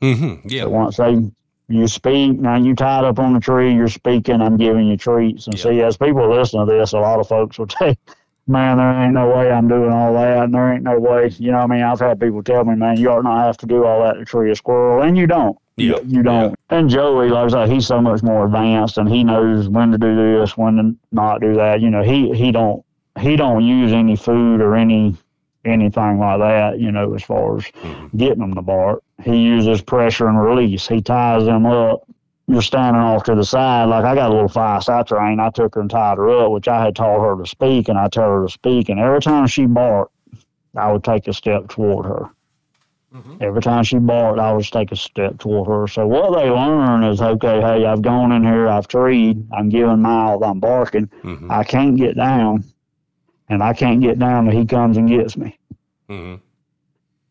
Mm-hmm. Yeah. So once they, you speak, now you tied up on the tree, you're speaking, I'm giving you treats. And yeah. see, as people listen to this, a lot of folks will say, man, there ain't no way I'm doing all that, and there ain't no way, you know what I mean? I've had people tell me, man, you ought not have to do all that to tree a squirrel, and you don't. Yeah, you don't. Yeah. And Joey, like I was like, he's so much more advanced, and he knows when to do this, when to not do that. You know, he he don't he don't use any food or any anything like that. You know, as far as mm-hmm. getting them to bark, he uses pressure and release. He ties them up. You're standing off to the side. Like, I got a little five-side train. I took her and tied her up, which I had taught her to speak, and I tell her to speak. And every time she barked, I would take a step toward her. Mm-hmm. Every time she barked, I would take a step toward her. So what they learn is, okay, hey, I've gone in here, I've treed, I'm giving mouth, I'm barking. Mm-hmm. I can't get down, and I can't get down until he comes and gets me. Mm-hmm.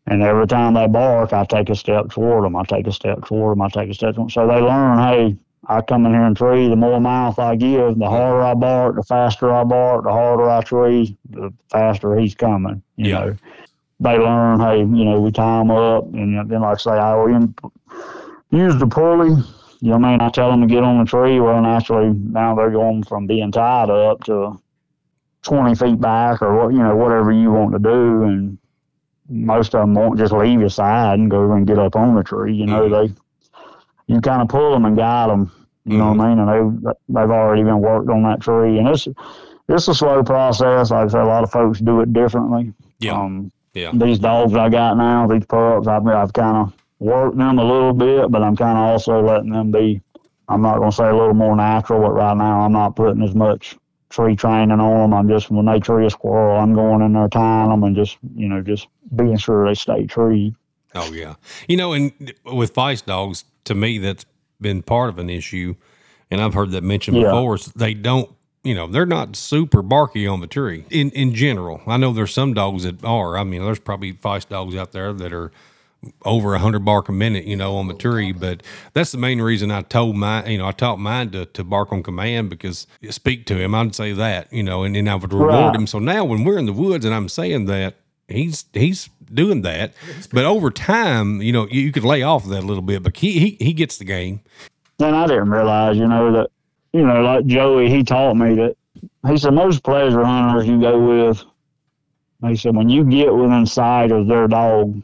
And every time they bark, I take a step toward them. I take a step toward them. I take a step toward them. So they learn, hey, I come in here and tree, the more mouth I give, the harder I bark, the faster I bark, the harder I tree, the faster he's coming. You yeah. know, they learn, hey, you know, we tie them up. And then, like I say, I use the pulley. You know what I mean? I tell them to get on the tree. Well, naturally, now they're going from being tied up to twenty feet back or, you know, whatever you want to do. And most of them won't just leave your side and go over and get up on the tree. You know, mm-hmm. they, you kind of pull them and guide them, you mm-hmm. know what I mean? And they, they've already been worked on that tree. And it's, it's a slow process. Like I say, a lot of folks do it differently. Yeah. Um, yeah. These dogs I got now, these pups, I've, I've kind of worked them a little bit, but I'm kind of also letting them be, I'm not going to say a little more natural, but right now I'm not putting as much tree training on them. I'm just, when they tree a squirrel, I'm going in there tying them and just, you know, just being sure they stay treed. Oh yeah. You know, and with vice dogs, to me, that's been part of an issue. And I've heard that mentioned yeah. before. Is they don't, you know, they're not super barky on the tree in, in general. I know there's some dogs that are, I mean, there's probably vice dogs out there that are over a hundred bark a minute, you know, on the tree. But that's the main reason I told my, you know, I taught mine to, to bark on command, because you speak to him, I'd say that, you know, and then I would reward right. him. So now when we're in the woods and I'm saying that, he's, he's doing that, but over time, you know, you, you could lay off of that a little bit, but he, he, he gets the game. And I didn't realize, you know, that, you know, like Joey, he taught me that, he said, most pleasure hunters you go with, he said, when you get within sight of their dog,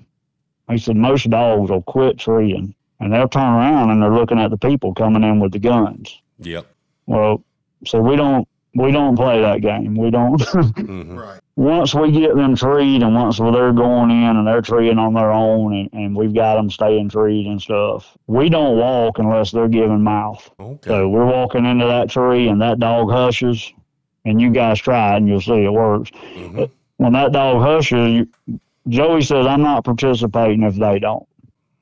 he said, most dogs will quit treeing, and they'll turn around and they're looking at the people coming in with the guns. Yep. Well, so we don't we don't play that game. We don't. Mm-hmm. Right. Once we get them treed, and once they're going in and they're treeing on their own, and, and we've got them staying treed and stuff, we don't walk unless they're giving mouth. Okay. So we're walking into that tree, and that dog hushes, and you guys try it, and you'll see it works. Mm-hmm. When that dog hushes, you, Joey says, I'm not participating if they don't.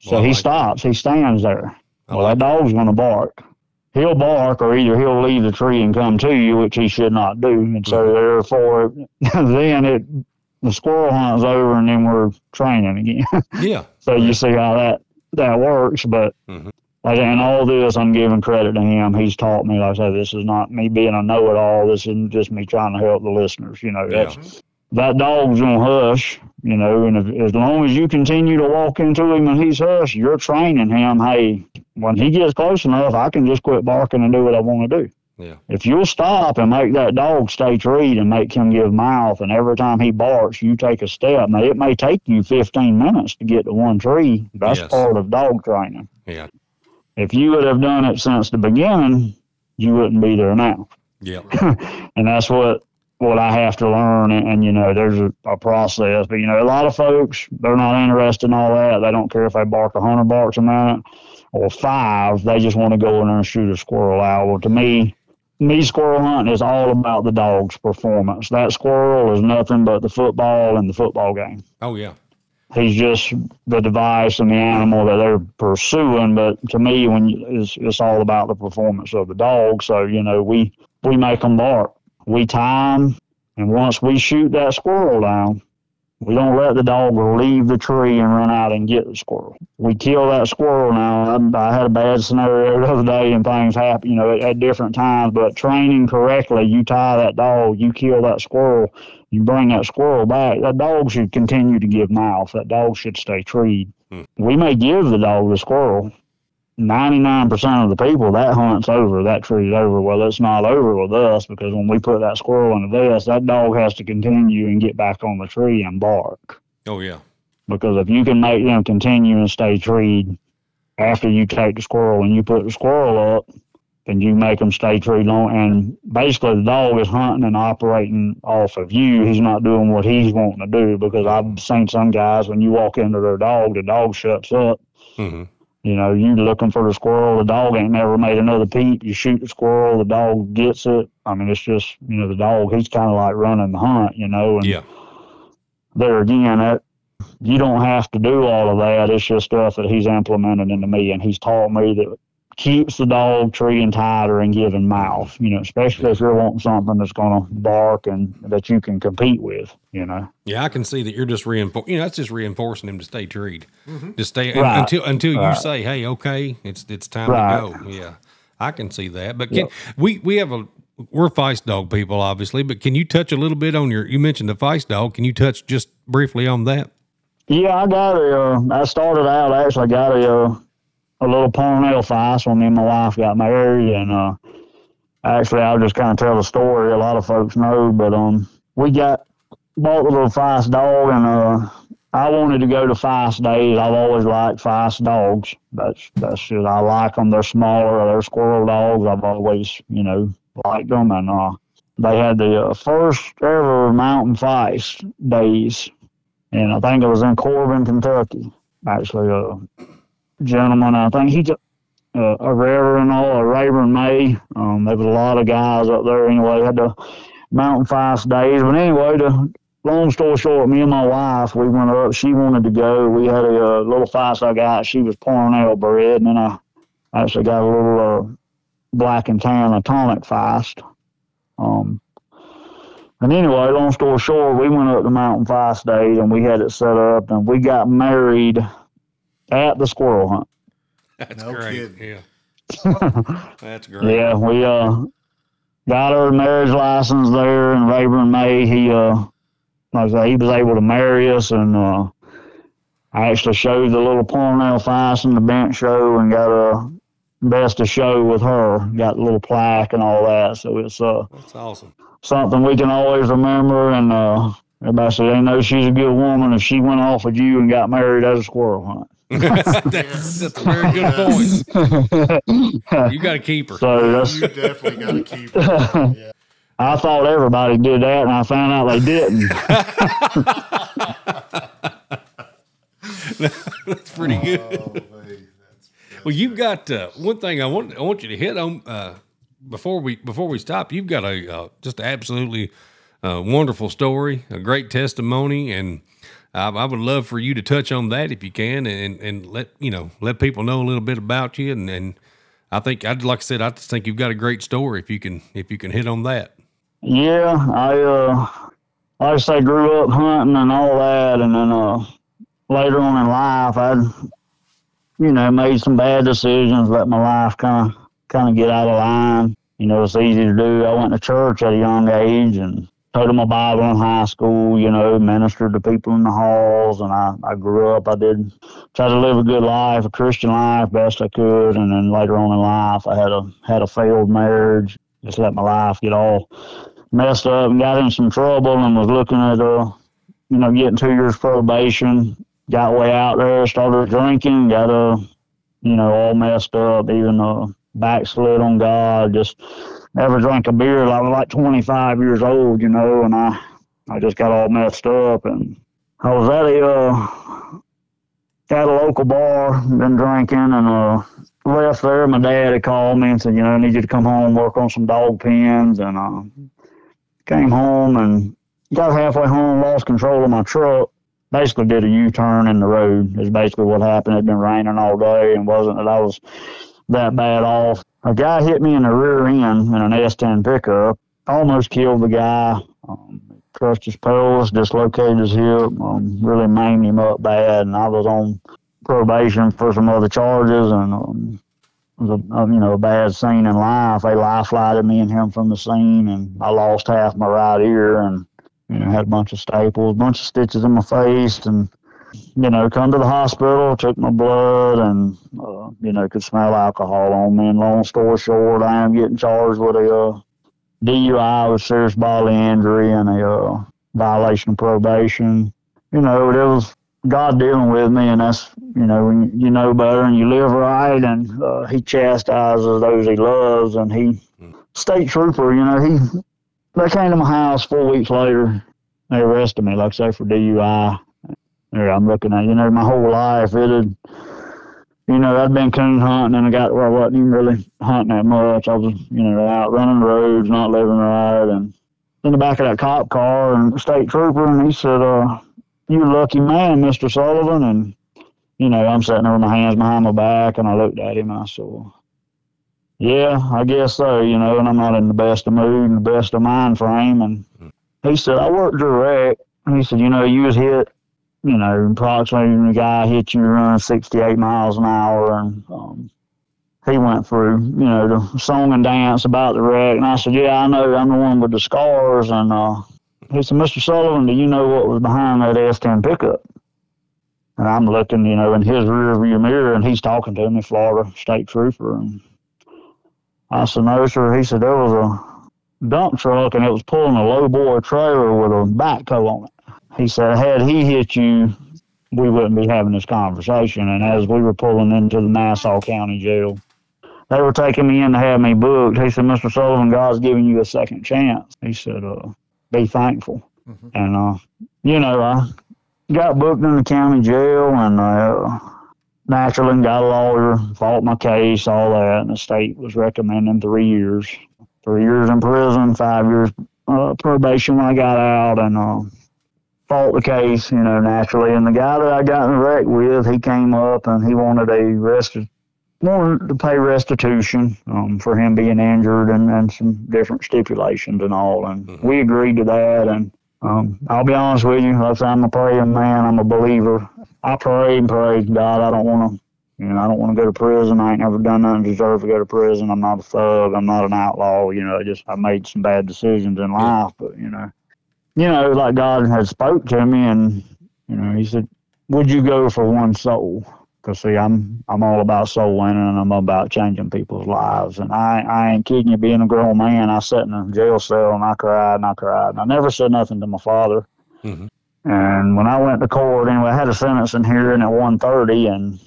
So well, he like stops. That. He stands there. I well, like that dog's going to bark. He'll bark, or either he'll leave the tree and come to you, which he should not do. And so, mm-hmm. therefore, then it the squirrel hunt's over, and then we're training again. Yeah. So yeah. you see how that, that works. But mm-hmm. like in all this, I'm giving credit to him. He's taught me, like I said, this is not me being a know-it-all. This isn't just me trying to help the listeners. You know, yeah. that's... that dog's going to hush, you know, and if, as long as you continue to walk into him and he's hush, you're training him, hey, when he gets close enough, I can just quit barking and do what I want to do. Yeah. If you'll stop and make that dog stay treed and make him give mouth, and every time he barks, you take a step. Now, it may take you fifteen minutes to get to one tree. That's yes. part of dog training. Yeah. If you would have done it since the beginning, you wouldn't be there now. Yeah. And that's what... what I have to learn, and, and you know, there's a, a process. But, you know, a lot of folks, they're not interested in all that. They don't care if they bark a hundred barks a minute or five. They just want to go in there and shoot a squirrel out. Well, to me, me squirrel hunting is all about the dog's performance. That squirrel is nothing but the football and the football game. Oh, yeah. He's just the device and the animal that they're pursuing. But to me, when you, it's, it's all about the performance of the dog. So, you know, we, we make them bark. We tie them, and once we shoot that squirrel down, we don't let the dog leave the tree and run out and get the squirrel. We kill that squirrel now. I, I had a bad scenario the other day, and things happen, you know, at, at different times. But training correctly, you tie that dog, you kill that squirrel, you bring that squirrel back. That dog should continue to give mouth. That dog should stay treed. Hmm. We may give the dog the squirrel. ninety-nine percent of the people, that hunt's over, that tree's over. Well, it's not over with us, because when we put that squirrel in the vest, that dog has to continue and get back on the tree and bark. Oh, yeah. Because if you can make them continue and stay treed, after you take the squirrel and you put the squirrel up, then you make them stay tree long. And basically the dog is hunting and operating off of you. He's not doing what he's wanting to do, because I've seen some guys, when you walk into their dog, the dog shuts up. Mm-hmm. You know, you looking for the squirrel, the dog ain't never made another peep. You shoot the squirrel, the dog gets it. I mean, it's just, you know, the dog, he's kind of like running the hunt, you know. And yeah. There again, that, you don't have to do all of that. It's just stuff that he's implemented into me, and he's taught me that keeps the dog tree and tighter and giving mouth, you know, especially yeah. if you're wanting something that's going to bark and that you can compete with, you know. Yeah, I can see that you're just reinforcing, you know, that's just reinforcing him to stay treed. Mm-hmm. Just stay right. un- until until right. you say, hey, okay, it's it's time right. to go. Yeah, I can see that. But can, yep. we, we have a, we're feist dog people, obviously, but can you touch a little bit on your, you mentioned the feist dog. Can you touch just briefly on that? Yeah, I got a, uh, I started out, actually, I got a, uh, a little Pomeranian feist when me and my wife got married, and uh, actually I'll just kind of tell the story. A lot of folks know, but um, we got bought a little feist dog, and uh, I wanted to go to feist days. I've always liked feist dogs. That's that's just, I like them. They're smaller. They're squirrel dogs. I've always, you know, liked them, and uh, they had the uh, first ever mountain feist days, and I think it was in Corbin, Kentucky. Actually, uh. gentleman, I think he's uh, a Reverend or a Reverend May. Um, there was a lot of guys up there anyway. Had the mountain feist days, but anyway, the long story short, me and my wife, we went up. She wanted to go. We had a, a little feist I got. She was Pomeranian bred, and then I actually got a little uh, black and tan atomic feist. Um, and anyway, long story short, we went up to mountain feist days, and we had it set up, and we got married at the squirrel hunt. That's no great. Kidding. Yeah. That's great. Yeah, we uh got our marriage license there, and Rayburn May, he uh like I say, he was able to marry us, and uh I actually showed the little Pomeranian feist in the bench show and got a best of show with her, got a little plaque and all that. So it's uh that's awesome. Something we can always remember, and uh everybody said they know she's a good woman if she went off with you and got married at a squirrel hunt. that's, that's a very good point. You got to keep her. So that's, you definitely got to keep her. Yeah. I thought everybody did that, and I found out they didn't. That's pretty good. Oh, man, that's, that's well, you've got uh, one thing I want. I want you to hit on uh, before we before we stop. You've got a uh, just absolutely uh, wonderful story, a great testimony, and. I, I would love for you to touch on that if you can, and, and let you know, let people know a little bit about you. And, and I think I'd like I said, I just think you've got a great story if you can if you can hit on that. Yeah, I uh, like I say, grew up hunting and all that, and then uh, later on in life, I, you know, made some bad decisions, let my life kind of kind of get out of line. You know, it's easy to do. I went to church at a young age, and. Taught my Bible in high school, you know, ministered to people in the halls, and I, I grew up. I did try to live a good life, a Christian life, best I could, and then later on in life, I had a had a failed marriage. Just let my life get all messed up and got in some trouble, and was looking at, uh, you know, getting two years probation. Got way out there, started drinking, got, uh, you know, all messed up, even uh, backslid on God, just... Never drank a beer. I was like twenty-five years old, you know, and I, I just got all messed up. And I was at a, uh, at a local bar, been drinking, and uh, left there. My dad had called me and said, you know, I need you to come home, work on some dog pens. And I uh, came home and got halfway home, lost control of my truck. Basically did a U-turn in the road is basically what happened. It'd been raining all day, and wasn't that I was that bad off. A guy hit me in the rear end in an S ten pickup, almost killed the guy, um, crushed his pelvis, dislocated his hip, um, really maimed him up bad, and I was on probation for some other charges, and um, it was a, you know, a bad scene in life. They life-flighted me and him from the scene, and I lost half my right ear, and you know, had a bunch of staples, a bunch of stitches in my face, and you know, come to the hospital, took my blood, and, uh, you know, could smell alcohol on me. And long story short, I am getting charged with a uh, D U I with serious bodily injury and a uh, violation of probation. You know, it was God dealing with me, and that's, you know, when you know better and you live right, and uh, he chastises those he loves, and he, state trooper, you know, he, they came to my house four weeks later, they arrested me, like I say, for D U I. There I'm looking at, you know, my whole life, it had, you know, I'd been coon hunting, and I got where I wasn't even really hunting that much. I was, you know, out running the roads, not living right, and in the back of that cop car, and state trooper, and he said, uh, "You lucky man, Mister Sullivan." And, you know, I'm sitting there with my hands behind my back, and I looked at him, and I said, "Well, yeah, I guess so, you know, and I'm not in the best of mood and the best of mind frame." And he said, "I worked direct." And he said, "You know, you was hit, you know, approximately when the guy hit you around sixty-eight miles an hour. And um, he went through, you know, the song and dance about the wreck." And I said, "Yeah, I know, I'm the one with the scars." And, uh, he said, "Mister Sullivan, do you know what was behind that S ten pickup?" And I'm looking, you know, in his rear view mirror, and he's talking to me, Florida state trooper. And I said, "No, sir." He said, "There was a dump truck, and it was pulling a lowboy trailer with a backhoe on it." He said, "Had he hit you, we wouldn't be having this conversation." And as we were pulling into the Nassau County Jail, they were taking me in to have me booked. He said, "Mister Sullivan, God's giving you a second chance." He said, uh, "Be thankful." Mm-hmm. And, uh, you know, I got booked in the county jail, and uh, naturally got a lawyer, fought my case, all that, and the state was recommending three years. Three years in prison, five years uh, probation when I got out, and uh, fought the case, you know, naturally. And the guy that I got in the wreck with, he came up, and he wanted a resti- wanted to pay restitution um, for him being injured, and, and some different stipulations and all. And mm-hmm. we agreed to that. And um, I'll be honest with you, I'm a praying man. I'm a believer. I pray and pray, God, I don't want to, you know, I don't want to go to prison. I ain't never done nothing to deserve to go to prison. I'm not a thug. I'm not an outlaw. You know, I just, I made some bad decisions in life, but you know, you know, like God had spoke to me, and, you know, he said, "Would you go for one soul?" Because, see, I'm I'm all about soul winning, and I'm about changing people's lives. And I, I ain't kidding you, being a grown man, I sat in a jail cell, and I cried, and I cried. And I never said nothing to my father. Mm-hmm. And when I went to court, anyway, I had a sentence in hearing at one thirty, and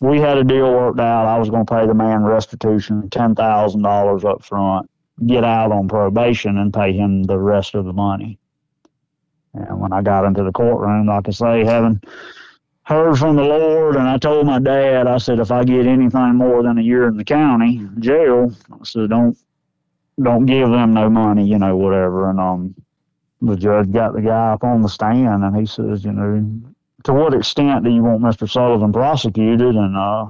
we had a deal worked out. I was going to pay the man restitution, ten thousand dollars up front, get out on probation, and pay him the rest of the money. And when I got into the courtroom, like I say, having heard from the Lord, and I told my dad, I said, if I get anything more than a year in the county jail, I said, don't don't give them no money, you know, whatever. And um, the judge got the guy up on the stand, and he says, you know, to what extent do you want Mister Sullivan prosecuted? And uh,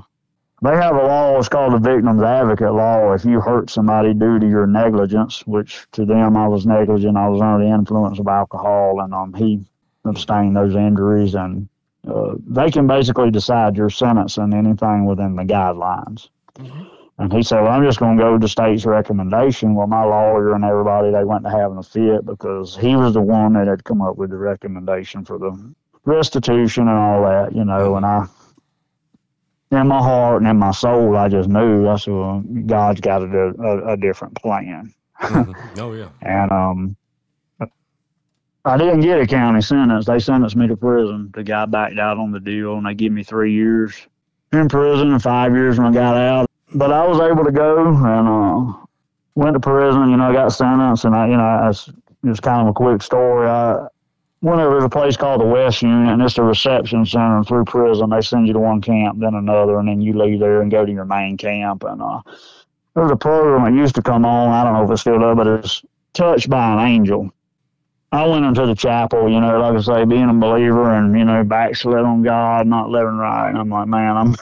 they have a law, it's called the Victim's Advocate Law. If you hurt somebody due to your negligence, which to them I was negligent, I was under the influence of alcohol, and um, he abstained those injuries, and Uh, they can basically decide your sentence and anything within the guidelines. Mm-hmm. And he said, well, I'm just going to go with the state's recommendation. Well, my lawyer and everybody, they went to having a fit because he was the one that had come up with the recommendation for the restitution and all that, you know. And I, in my heart and in my soul, I just knew, I said, well, God's got a, a, a different plan. Mm-hmm. Oh, yeah. And, um, I didn't get a county sentence. They sentenced me to prison. The guy backed out on the deal, and they give me three years in prison and five years when I got out. But I was able to go and uh, went to prison. You know, I got sentenced, and I, you know, I, it was kind of a quick story. I went over to a place called the West Unit, and it's a reception center through prison. They send you to one camp, then another, and then you leave there and go to your main camp. And uh, there was a program that used to come on. I don't know if it's still there, but it's Touched by an Angel. I went into the chapel, you know, like I say, being a believer and, you know, backslid on God, not living right. And I'm like, man, I'm,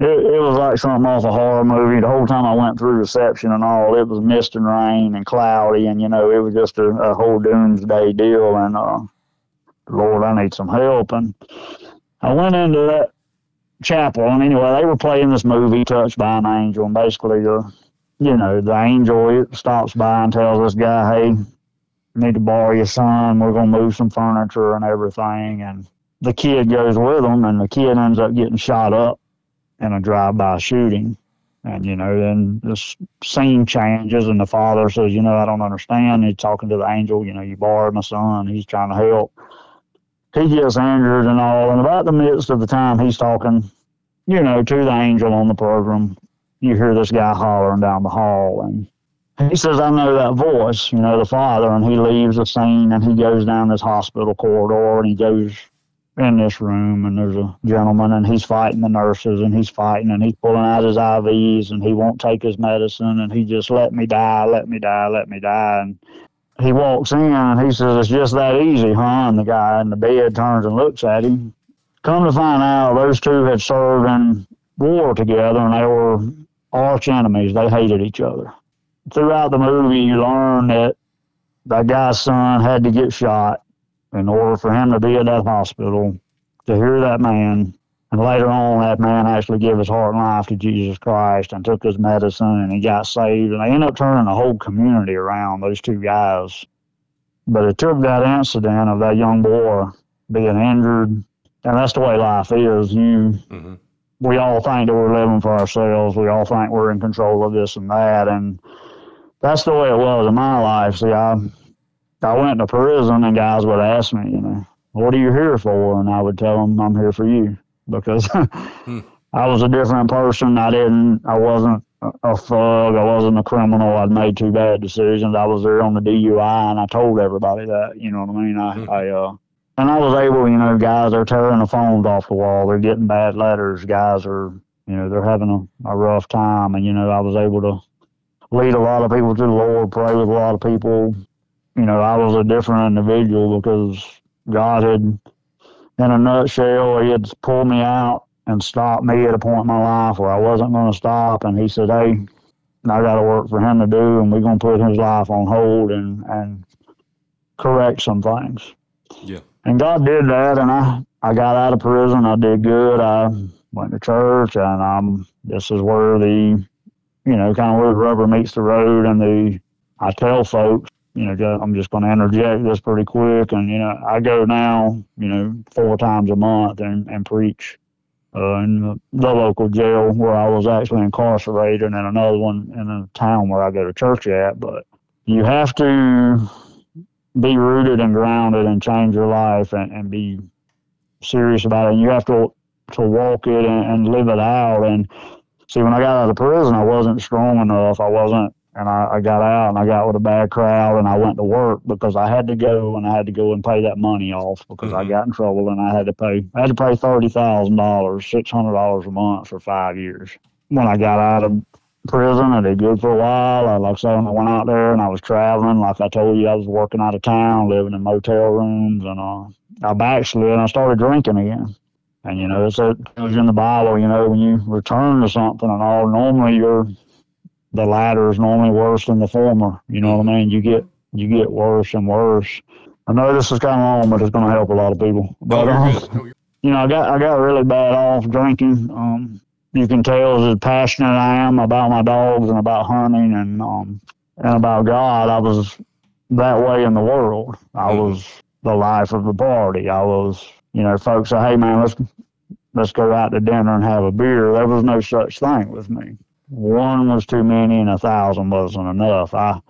it, it was like something off a horror movie. The whole time I went through reception and all, it was mist and rain and cloudy. And, you know, it was just a, a whole doomsday deal. And, uh, Lord, I need some help. And I went into that chapel. And anyway, they were playing this movie, Touched by an Angel. And basically, the, you know, the angel it stops by and tells this guy, hey, need to borrow your son, we're going to move some furniture and everything. And the kid goes with him, and the kid ends up getting shot up in a drive-by shooting. And, you know, then this scene changes, and the father says, you know, I don't understand. He's talking to the angel, you know, you borrowed my son, he's trying to help. he gets injured and all. And about the midst of the time he's talking, you know, to the angel on the program, you hear this guy hollering down the hall. And he says, I know that voice, you know, the father. And he leaves the scene and he goes down this hospital corridor and he goes in this room, and there's a gentleman and he's fighting the nurses and he's fighting and he's pulling out his I Vs and he won't take his medicine and he just let me die, let me die, let me die. And he walks in and he says, it's just that easy, huh? And the guy in the bed turns and looks at him. Come to find out, those two had served in war together and they were arch enemies. They hated each other. Throughout the movie, you learn that that guy's son had to get shot in order for him to be at that hospital, to hear that man. And later on, that man actually gave his heart and life to Jesus Christ and took his medicine and he got saved. And they ended up turning the whole community around, those two guys. But it took that incident of that young boy being injured. And that's the way life is. You, mm-hmm. We all think that we're living for ourselves. We all think we're in control of this and that. And that's the way it was in my life. See, I... I went to prison and guys would ask me, you know, what are you here for? And I would tell them, I'm here for you, because hmm. I was a different person. I didn't, I wasn't a thug. I wasn't a criminal. I'd made two bad decisions. I was there on the D U I and I told everybody that, you know what I mean? I, hmm. I uh, and I was able, you know, guys are tearing the phones off the wall. They're getting bad letters. Guys are, you know, they're having a, a rough time. And, you know, I was able to lead a lot of people to the Lord, pray with a lot of people. You know, I was a different individual because God had, in a nutshell, he had pulled me out and stopped me at a point in my life where I wasn't going to stop. And he said, hey, I got to work for him to do, and we're going to put his life on hold and, and correct some things. Yeah. And God did that, and I, I got out of prison. I did good. I went to church, and I'm, this is where the, you know, kind of where the rubber meets the road, and the I tell folks, you know, I'm just going to interject this pretty quick. And, you know, I go now, you know, four times a month and, and preach uh, in the, the local jail where I was actually incarcerated, and another one in a town where I go to church at. But you have to be rooted and grounded and change your life and, and be serious about it. And you have to to walk it and, and live it out. And see, when I got out of prison, I wasn't strong enough. I wasn't. And I, I got out, and I got with a bad crowd, and I went to work because I had to go, and I had to go and pay that money off because mm-hmm. I got in trouble, and I had to pay. I had to pay thirty thousand dollars, six hundred dollars a month for five years. When I got out of prison, I did good for a while. I, like I said, I went out there, and I was traveling. Like I told you, I was working out of town, living in motel rooms, and uh, I backslid, and I started drinking again. And you know, it's it tells you in the Bible, you know, when you return to something and all, normally you're. The latter is normally worse than the former. You know what I mean? You get you get worse and worse. I know this is kind of long, but it's going to help a lot of people. But no, um, no, you know, I got I got really bad off drinking. Um, you can tell as passionate I am about my dogs and about hunting and um and about God. I was that way in the world. I mm. was the life of the party. I was, you know, folks say, "Hey man, let's let's go out to dinner and have a beer." There was no such thing with me. One was too many and a thousand wasn't enough. I,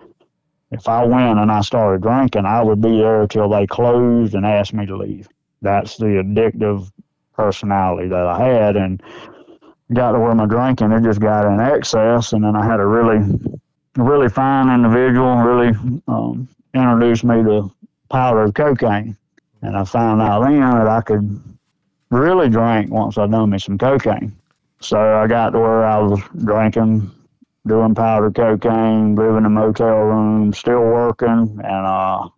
if I went and I started drinking, I would be there till they closed and asked me to leave. That's the addictive personality that I had, and got to where my drinking, it just got in excess. And then I had a really, really fine individual really um, introduced me to powdered cocaine. And I found out then that I could really drink once I done me some cocaine. So I got to where I was drinking, doing powder cocaine, living in a motel room, still working, and, uh,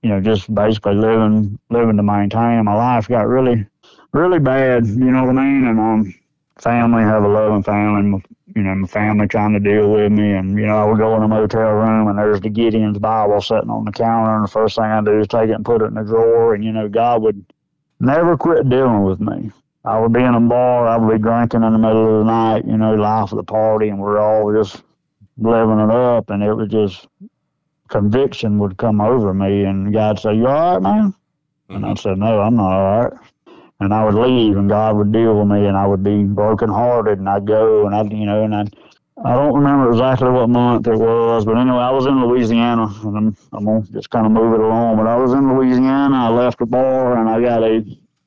you know, just basically living living to maintain. My life got really, really bad, you know what I mean? And um, family, have a loving family, you know, my family trying to deal with me. And, you know, I would go in a motel room, and there's the Gideon's Bible sitting on the counter, and the first thing I do is take it and put it in the drawer. And, you know, God would never quit dealing with me. I would be in a bar, I would be drinking in the middle of the night, you know, life of the party, and we're all just living it up, and it was just conviction would come over me, and God said, "You all right, man?" Mm-hmm. And I said, "No, I'm not all right." And I would leave, and God would deal with me, and I would be brokenhearted, and I'd go, and I'd, you know, and I'd, I don't remember exactly what month it was, but anyway, I was in Louisiana, and I'm, I'm going to just kind of move it along. But I was in Louisiana, I left the bar, and I got a,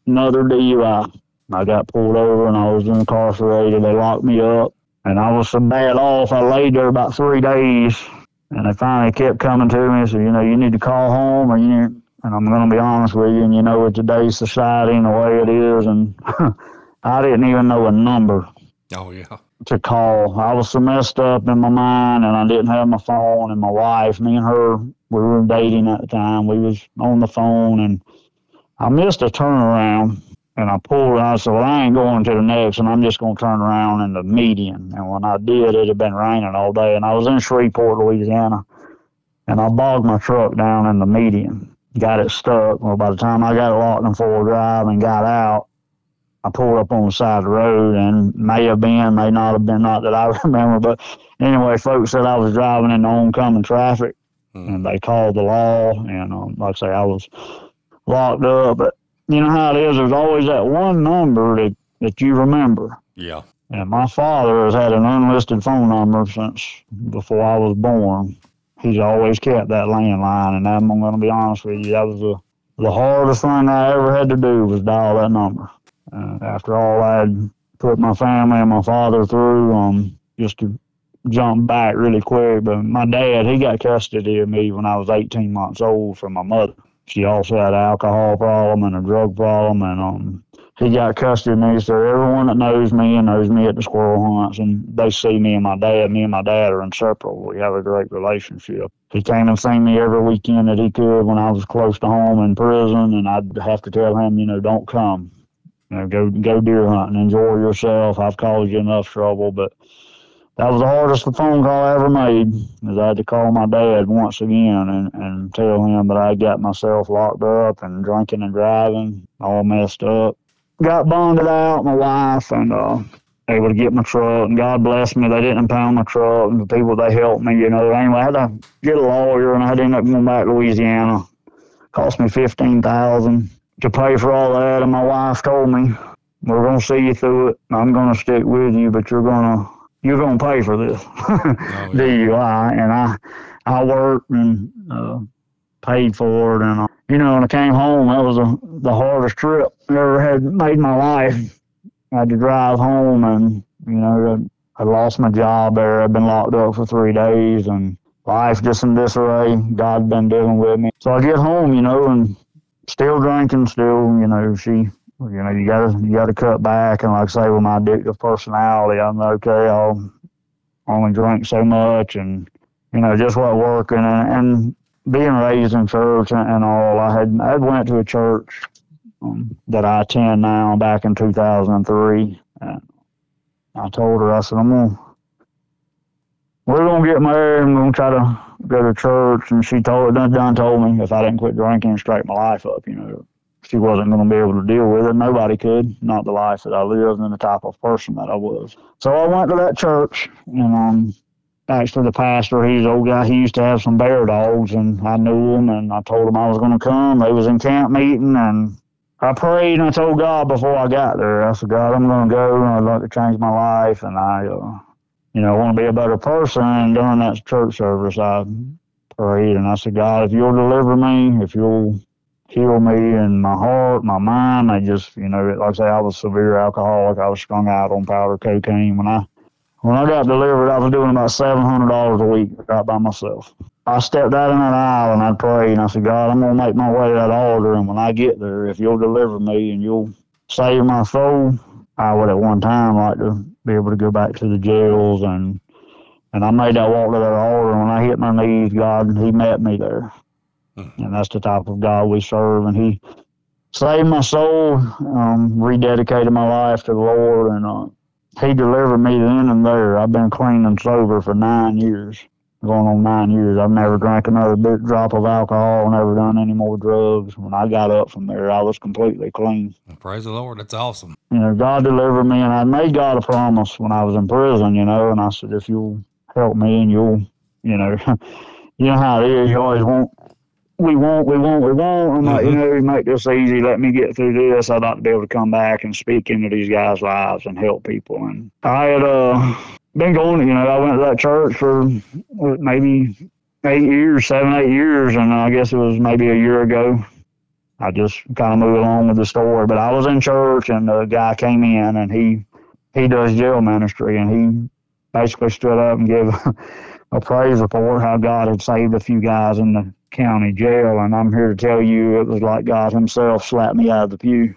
another D U I. I got pulled over, and I was incarcerated. They locked me up, and I was so bad off, I laid there about three days, and they finally kept coming to me and said, you know, you need to call home, or you need, and I'm going to be honest with you, and you know, with today's society and the way it is, and I didn't even know a number. Oh, yeah. To call. I was so messed up in my mind, and I didn't have my phone, and my wife, me and her, we were dating at the time. We was on the phone, and I missed a turnaround, and I pulled, and I said, well, I ain't going to the next, and I'm just going to turn around in the median. And when I did, it had been raining all day, and I was in Shreveport, Louisiana, and I bogged my truck down in the median, got it stuck. Well, by the time I got it locked in four-wheel drive and got out, I pulled up on the side of the road, and may have been, may not have been, not that I remember. But anyway, folks said I was driving in the oncoming traffic, mm. and they called the law. And um, like I say, I was locked up. But you know how it is. There's always that one number that, that you remember. Yeah. And my father has had an unlisted phone number since before I was born. He's always kept that landline. And I'm going to be honest with you, that was the, the hardest thing I ever had to do was dial that number. Uh, after all I'd put my family and my father through, um, just to jump back really quick, but my dad, he got custody of me when I was eighteen months old from my mother. She also had an alcohol problem and a drug problem, and um, he got custody of me, so everyone that knows me and knows me at the squirrel hunts, and they see me and my dad. Me and my dad are inseparable. We have a great relationship. He came and seen me every weekend that he could when I was close to home in prison, and I'd have to tell him, you know, don't come. You know, go go deer hunting, enjoy yourself. I've caused you enough trouble, but that was the hardest phone call I ever made, is I had to call my dad once again and, and tell him that I got myself locked up and drinking and driving, all messed up. Got bonded out, my wife, and uh, able to get my truck, and God bless me, they didn't impound my truck, and the people, they helped me, you know. Anyway, I had to get a lawyer, and I had to end up going back to Louisiana. Cost me fifteen thousand dollars. To pay for all that, and my wife told me, we're going to see you through it, I'm going to stick with you, but you're going to you're going to pay for this oh, yeah. D U I. And I I worked and uh, paid for it, and uh, you know, when I came home, that was a, the hardest trip I ever had made in my life. I had to drive home, and you know, I, I lost my job there. I'd been locked up for three days, and life just in disarray. God's been dealing with me. So I get home, you know, and still drinking, still, you know, she, you know, you gotta, you gotta cut back. And like I say, with my addictive personality, I'm okay, I'll only drink so much, and, you know, just wasn't working. And, and being raised in church and, and all, I had, I went to a church um, that I attend now back in two thousand three. And I told her, I said, I'm gonna, we're gonna get married, and we're gonna try to go to church. And she told done, done told me if I didn't quit drinking and straighten my life up, you know, she wasn't going to be able to deal with it. Nobody could, not the life that I lived and the type of person that I was. So I went to that church, and um, actually the pastor, he's an old guy, he used to have some bear dogs, and I knew him, and I told him I was going to come. They was in camp meeting, and I prayed, and I told God before I got there, I said, God, I'm going to go, and I'd like to change my life, and I... Uh, you know, I want to be a better person. And during that church service, I prayed, and I said, God, if you'll deliver me, if you'll heal me in my heart, my mind, I just, you know, like I say, I was a severe alcoholic. I was strung out on powder cocaine. When I when I got delivered, I was doing about seven hundred dollars a week right by myself. I stepped out in that aisle, and I prayed, and I said, God, I'm going to make my way to that altar, and when I get there, if you'll deliver me and you'll save my soul, I would at one time like to be able to go back to the jails, and and I made that walk to that altar. When I hit my knees, God, he met me there. Mm-hmm. And that's the type of God we serve, and he saved my soul, um, rededicated my life to the Lord, and uh, he delivered me then and there. I've been clean and sober for nine years, going on nine years. I've never drank another big drop of alcohol, never done any more drugs. When I got up from there, I was completely clean. Praise the Lord. That's awesome. You know, God delivered me, and I made God a promise when I was in prison, you know, and I said, if you'll help me and you'll, you know, you know how it is. You always want, we want, we want, we want. I'm like, mm-hmm. you know, make this easy. Let me get through this. I'd like to be able to come back and speak into these guys' lives and help people. And I had, uh, been going, you know, I went to that church for maybe eight years, seven, eight years. And I guess it was maybe a year ago. I just kind of moved along with the story, but I was in church and the guy came in and he, he does jail ministry, and he basically stood up and gave a, a praise report how God had saved a few guys in the county jail. And I'm here to tell you, it was like God himself slapped me out of the pew.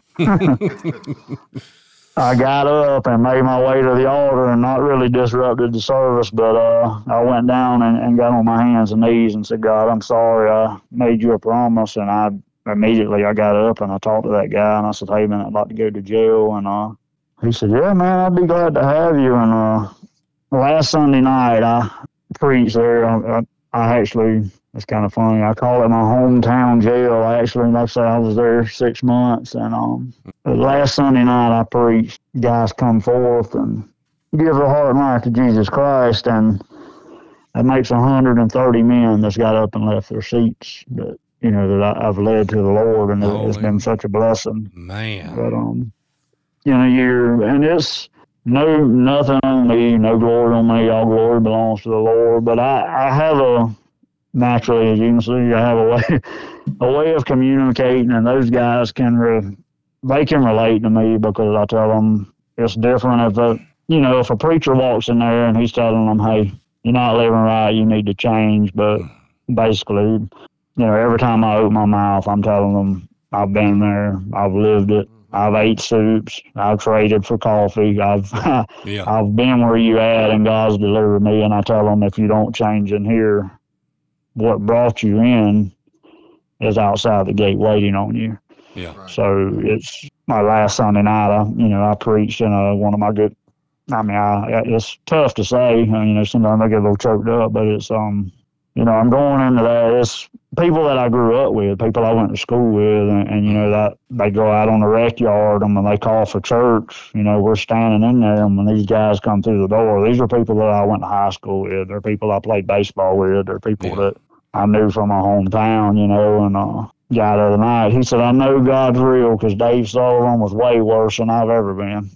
I got up and made my way to the altar and not really disrupted the service, but uh, I went down and, and got on my hands and knees and said, God, I'm sorry. I made you a promise. And I immediately I got up and I talked to that guy and I said, hey, man, I'd like to go to jail. And uh, he said, yeah, man, I'd be glad to have you. And uh, last Sunday night I preached there. I, I, I actually, it's kind of funny, I call it my hometown jail. Actually, like I say, I was there six months. And um, last Sunday night I preached, guys come forth and give their heart and life to Jesus Christ. And that makes one hundred thirty men that's got up and left their seats that, you know, that I, I've led to the Lord. And Holy, it's been such a blessing. Man. But, um, you know, you're, and it's, no, nothing on me, no glory on me. All glory belongs to the Lord. But I, I have a, naturally, as you can see, I have a way, a way of communicating, and those guys can, re, they can relate to me because I tell them it's different. If a, you know, if a preacher walks in there and he's telling them, hey, you're not living right, you need to change. But basically, you know, every time I open my mouth, I'm telling them I've been there, I've lived it. I've ate soups. I've traded for coffee. I've yeah. I've been where you at, and God's delivered me. And I tell them, if you don't change in here, what brought you in is outside the gate waiting on you. Yeah. Right. So it's my last Sunday night. I, you know, I preached in a, one of my good. I mean, I, it's tough to say. You know, sometimes I get a little choked up, but it's um. You know, I'm going into that. It's people that I grew up with, people I went to school with, and, and you know, that they go out on the rec yard, and when they call for church, you know, we're standing in there, and when these guys come through the door, these are people that I went to high school with. They're people I played baseball with. They're people yeah. that I knew from my hometown, you know, and uh, guy the other night, he said, I know God's real because Dave Sullivan was way worse than I've ever been.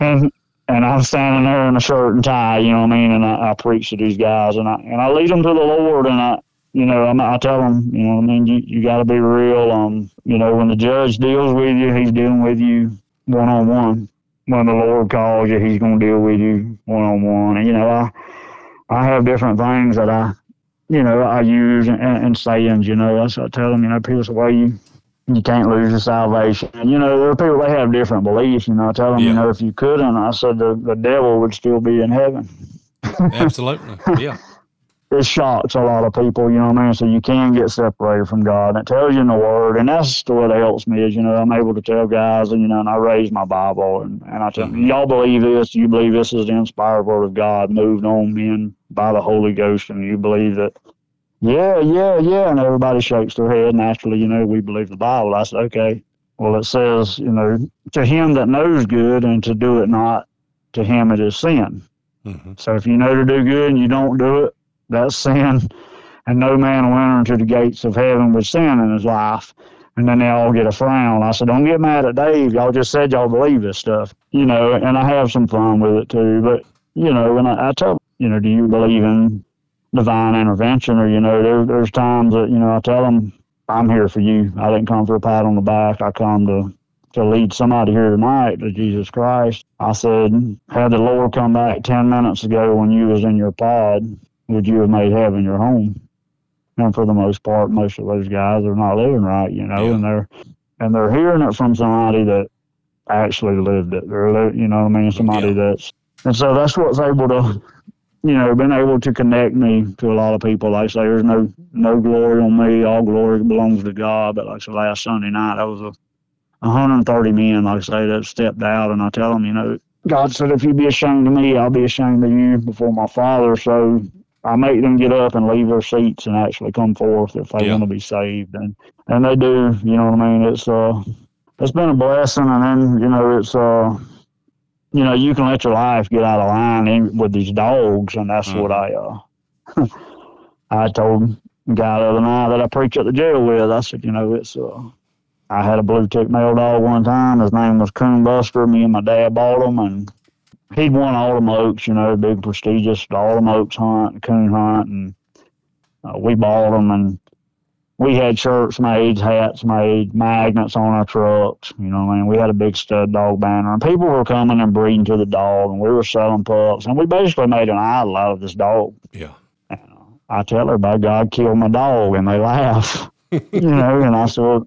and, And I'm standing there in a shirt and tie, you know what I mean? And I, I preach to these guys, and I and I lead them to the Lord, and I, you know, I'm, I tell them, you know what I mean? You, you got to be real. Um, you know, when the judge deals with you, he's dealing with you one-on-one. When the Lord calls you, he's going to deal with you one-on-one. And, you know, I I have different things that I, you know, I use and, and sayings, you know. I, I tell them, you know, people say, well, you, you can't lose your salvation. And, you know, there are people that have different beliefs. You know, I tell them, yeah. you know, if you couldn't, I said the, the devil would still be in heaven. Absolutely, yeah. It shocks a lot of people, you know what I mean? So you can get separated from God. And it tells you in the Word, and that's what helps me is, you know, I'm able to tell guys, and, you know, and I raise my Bible, and, and I tell them, mm-hmm. y'all believe this, you believe this is the inspired Word of God, moved on men by the Holy Ghost, and you believe that. Yeah, yeah, yeah, and everybody shakes their head. Naturally, you know, we believe the Bible. I said, okay, well, it says, you know, to him that knows good and to do it not, to him it is sin. Mm-hmm. So if you know to do good and you don't do it, that's sin. And no man will enter into the gates of heaven with sin in his life. And then they all get a frown. I said, don't get mad at Dave. Y'all just said y'all believe this stuff, you know, and I have some fun with it too. But, you know, and I, I tell them, you know, do you believe in divine intervention? Or, you know, there, there's times that, you know, I tell them, I'm here for you. I didn't come for a pat on the back. I come to, to lead somebody here tonight to Jesus Christ. I said, had the Lord come back ten minutes ago when you was in your pod, would you have made heaven your home? And for the most part, most of those guys are not living right, you know, yeah. and they're, and they're hearing it from somebody that actually lived it. They're, you know what I mean? Somebody yeah. that's, and so that's what's able to, you know, been able to connect me to a lot of people. Like I say, there's no no glory on me. All glory belongs to God. But like I said, last Sunday night, I was a one hundred thirty men, like I say, that stepped out. And I tell them, you know, God said, if you be ashamed of me, I'll be ashamed of you before my Father. So I make them get up and leave their seats and actually come forth if they yeah. want to be saved. And and they do, you know what I mean? It's uh, it's been a blessing. And then, you know, it's... uh. You know, you can let your life get out of line with these dogs, and that's mm-hmm. what I uh, I told the guy the other night that I preach at the jail with. I said, you know, it's uh, I had a blue tick male dog one time. His name was Coon Buster. Me and my dad bought him, and he'd won all them oaks, you know, big prestigious all them oaks hunt, coon hunt, and uh, we bought them, and we had shirts made, hats made, magnets on our trucks, you know what I mean? We had a big stud dog banner, and people were coming and breeding to the dog, and we were selling pups, and we basically made an idol out of this dog. Yeah. And I tell her, by God, kill my dog, and they laugh, you know, and I said,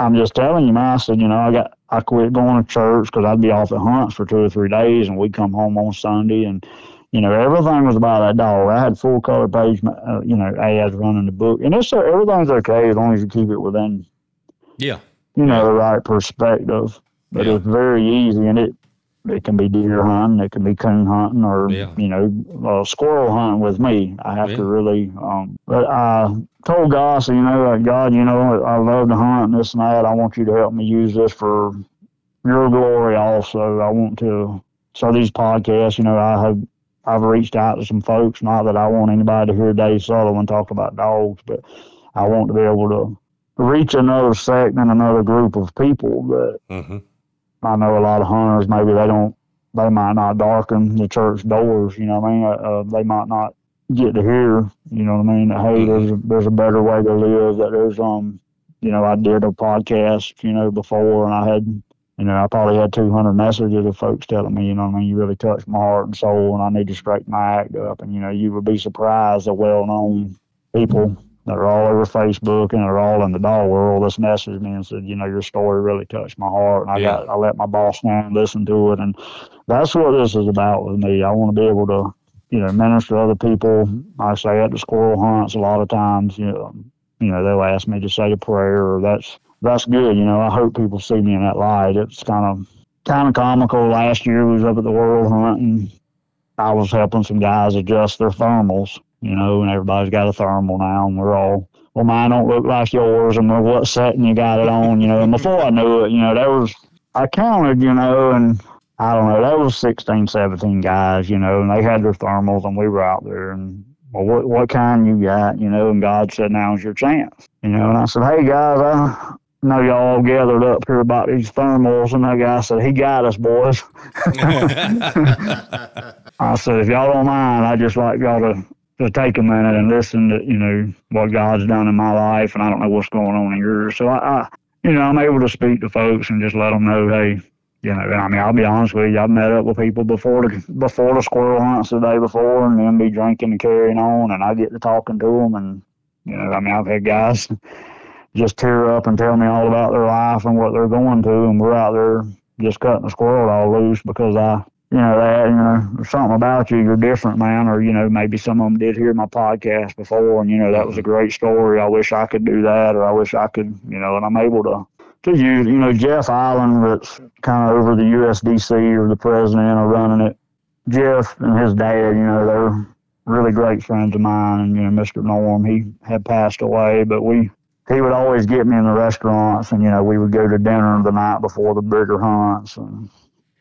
I'm just telling you, man, I said, you know, I got, I quit going to church because I'd be off at hunts for two or three days, and we'd come home on Sunday, and you know, everything was about that dog. I had full color page, uh, you know, ads running the book, and it's uh, everything's okay as long as you keep it within, yeah, you know, the right perspective. But yeah. It's very easy, and it it can be deer hunting, it can be coon hunting, or yeah. you know, uh, squirrel hunting. With me, I have yeah. to really. Um, but I told God, so, you know, like, God, you know, I love to hunt and this and that. I want you to help me use this for your glory. Also, I want to. So these podcasts, you know, I have. I've reached out to some folks, not that I want anybody to hear Dave Sullivan talk about dogs, but I want to be able to reach another sect and another group of people. But mm-hmm. I know a lot of hunters, maybe they don't, they might not darken the church doors, you know what I mean? Uh, they might not get to hear, you know what I mean? That, hey, mm-hmm. there's, a, there's a better way to live, that there's, um, you know, I did a podcast, you know, before, and I had, you know, I probably had two hundred messages of folks telling me, you know what I mean, you really touched my heart and soul, and I need to straighten my act up. And, you know, you would be surprised the well-known people that are all over Facebook and are all in the dog world that's messaged me and said, you know, your story really touched my heart. And I yeah. got, I let my boss down and listen to it. And that's what this is about with me. I want to be able to, you know, minister to other people. I say at the squirrel hunts a lot of times, you know, you know, they'll ask me to say a prayer, or that's, That's good, you know. I hope people see me in that light. It's kind of kind of comical. Last year we was up at the World Hunt, and I was helping some guys adjust their thermals, you know, and everybody's got a thermal now, and we're all, well, mine don't look like yours, and what setting you got it on, you know. And before I knew it, you know, there was, I counted, you know, and I don't know, there was sixteen, seventeen guys, you know, and they had their thermals, and we were out there, and well, what, what kind you got, you know, and God said, now's your chance, you know. And I said, hey, guys, I... know y'all gathered up here about these thermals, and that guy said, he got us, boys. I said, if y'all don't mind, I just like y'all to, to take a minute and listen to, you know, what God's done in my life, and I don't know what's going on in yours. So I, I you know, I'm able to speak to folks and just let them know, hey, you know, I mean, I'll be honest with you, I've met up with people before the, before the squirrel hunts the day before, and then be drinking and carrying on, and I get to talking to them, and, you know, I mean, I've had guys just tear up and tell me all about their life and what they're going to, and we're out there just cutting the squirrel all loose because I, you know, that, you know, there's something about you, you're different, man, or, you know, maybe some of them did hear my podcast before, and, you know, that was a great story, I wish I could do that, or I wish I could, you know, and I'm able to, to use, you know, Jeff Island, that's kind of over the U S D C, or the president of running it, Jeff and his dad, you know, they're really great friends of mine, and, you know, Mister Norm, he had passed away, but we, he would always get me in the restaurants, and, you know, we would go to dinner the night before the bigger hunts, and,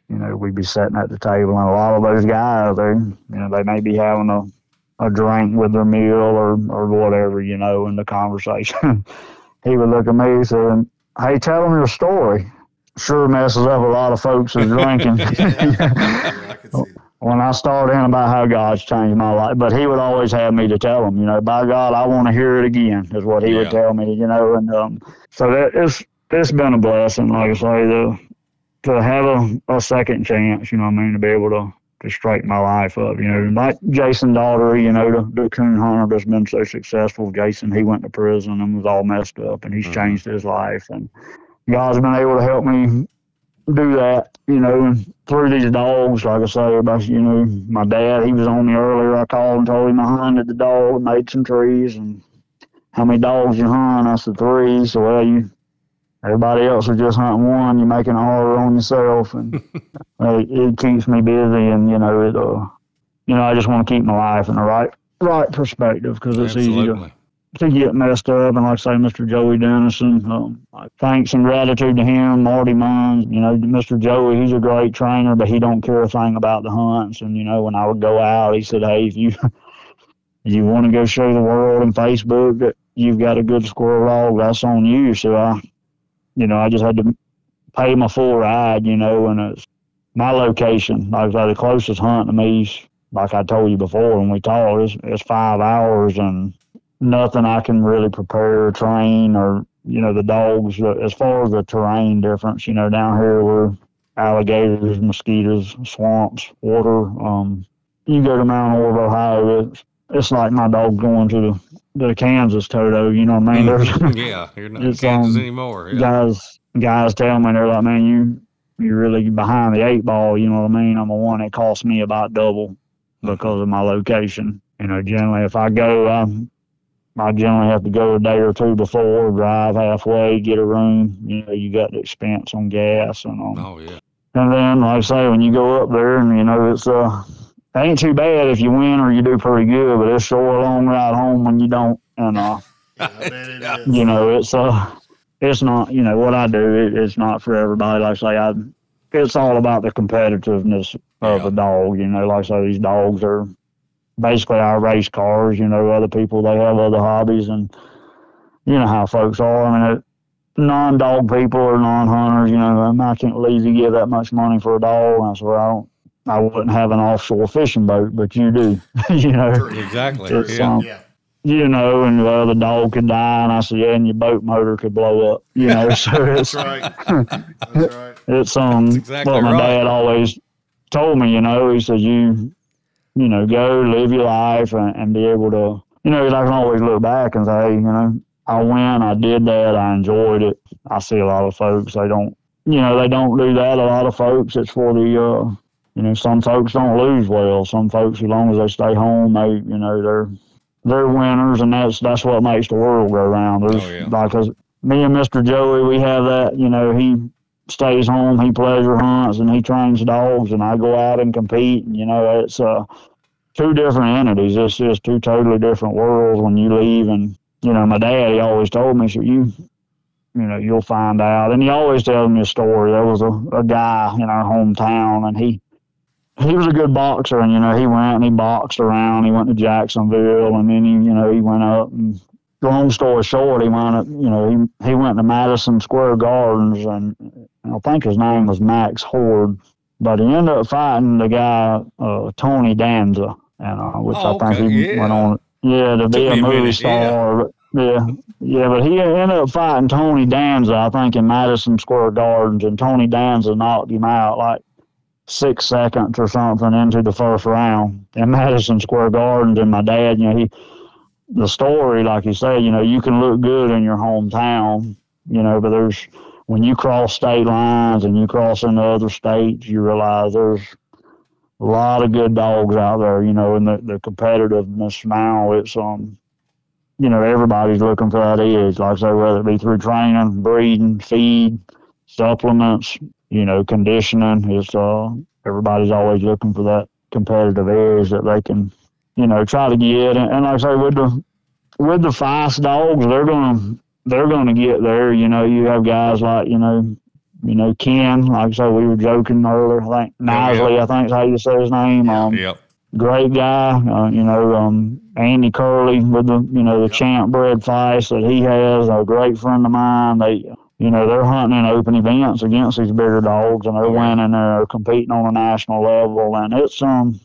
you know, we'd be sitting at the table, and a lot of those guys, they, you know, they may be having a, a drink with their meal or, or whatever, you know, in the conversation. He would look at me and say, hey, tell them your story. Sure messes up a lot of folks who's drinking. I can see that. When I started in about how God's changed my life, but he would always have me to tell him, you know, by God, I want to hear it again, is what he yeah. would tell me, you know. And um, so that it's, it's been a blessing, like I say, to, to have a, a second chance, you know what I mean, to be able to, to straighten my life up, you know. Like Jason Daugherty, you know, the, the coon hunter that's been so successful, Jason, he went to prison and was all messed up, and he's mm-hmm. changed his life. And God's been able to help me do that, you know, and through these dogs, like I say, about, you know, my dad, he was on me earlier. I called and told him I hunted the dog, made some trees, and how many dogs you hunt? I said, three. So, well, you, everybody else is just hunting one. You're making it harder on yourself, and uh, it, it keeps me busy, and, you know, it, uh, you know, I just want to keep my life in the right, right perspective, because it's easy to, to get messed up. And like I say, Mister Joey Dennison, um, thanks and gratitude to him, Marty Munns, you know, Mister Joey, he's a great trainer, but he don't care a thing about the hunts. And, you know, when I would go out, he said, hey, if you, you want to go show the world on Facebook that you've got a good squirrel dog, that's on you. So I, you know, I just had to pay my full ride, you know, and it's, my location, like I say, the closest hunt to me's, like I told you before when we talked, it's, it's five hours and nothing I can really prepare, train, or, you know, the dogs. As far as the terrain difference, you know, down here we're alligators, mosquitoes, swamps, water. Um, you go to Mount Orb, Ohio, it's, it's like my dog going to the, the Kansas Toto, you know what I mean? There's, yeah, you're not in Kansas um, anymore. Yeah. Guys, guys tell me, they're like, man, you, you're really behind the eight ball, you know what I mean? I'm the one that costs me about double because of my location. You know, generally if I go, I'm, I generally have to go a day or two before, drive halfway, get a room. You know, you got the expense on gas and all. Oh, yeah. And then, like I say, when you go up there, and, you know, it's uh, it ain't too bad if you win or you do pretty good, but it's sure a long ride home when you don't. And, uh, yeah, I bet it is. You know, it's, uh, it's not, you know, what I do, it, it's not for everybody. Like I say, I, it's all about the competitiveness of yeah. a dog. You know, like I say, these dogs are basically our race cars. You know, other people, they have other hobbies, and you know how folks are. I mean, it, non-dog people or non-hunters, you know, I can't believe you give that much money for a dog. I said, well, I don't, I wouldn't have an offshore fishing boat, but you do, you know. Exactly. Yeah. Um, yeah. You know, and well, the dog could die, and I said, yeah, and your boat motor could blow up, you know. So it's, that's right. That's right. It's um, that's exactly what my right. dad always told me, you know. He said, you, you know, go live your life and, and be able to, you know, I can always look back and say, hey, you know, I went, I did that, I enjoyed it. I see a lot of folks, they don't, you know, they don't do that. A lot of folks, it's for the, uh, you know, some folks don't lose well. Some folks, as long as they stay home, they, you know, they're they're winners, and that's that's what makes the world go round. There's, oh, yeah. Like, me and Mister Joey, we have that, you know, he stays home, he pleasure hunts, and he trains dogs, and I go out and compete, and, you know, it's uh, two different entities. It's just two totally different worlds when you leave. And, you know, my dad, he always told me, so you, you know, you'll find out. And he always tells me a story. There was a, a guy in our hometown, and he he was a good boxer. And, you know, he went and he boxed around. He went to Jacksonville, and then, he, you know, he went up. And long story short, he went up, you know, he, he went to Madison Square Gardens, and I think his name was Max Horde. But he ended up fighting the guy, uh, Tony Danza, and, uh, which oh, I think okay, he yeah. went on. Yeah, to be a movie star. Yeah, yeah, but he ended up fighting Tony Danza, I think, in Madison Square Gardens, and Tony Danza knocked him out like six seconds or something into the first round in Madison Square Gardens. And my dad, you know, he, the story, like you said, you know, you can look good in your hometown, you know, but there's, when you cross state lines and you cross into other states, you realize there's a lot of good dogs out there, you know, and the, the competitiveness now, it's, um, you know, everybody's looking for that edge. Like I say, whether it be through training, breeding, feed, supplements, you know, conditioning, it's, uh, everybody's always looking for that competitive edge that they can, you know, try to get. And, and like I say, with the, with the feist dogs, they're going to, they're going to get there. You know, you have guys like, you know, You know, Ken, like I said, we were joking earlier. I think Nisley, yeah. I think is how you say his name. Um, yep. Great guy. Uh, you know, um, Andy Curley with the, you know, the yep. champ bred feist that he has. A great friend of mine. They, you know, they're hunting in open events against these bigger dogs, and they're oh, yeah. winning. They're competing on a national level, and it's um,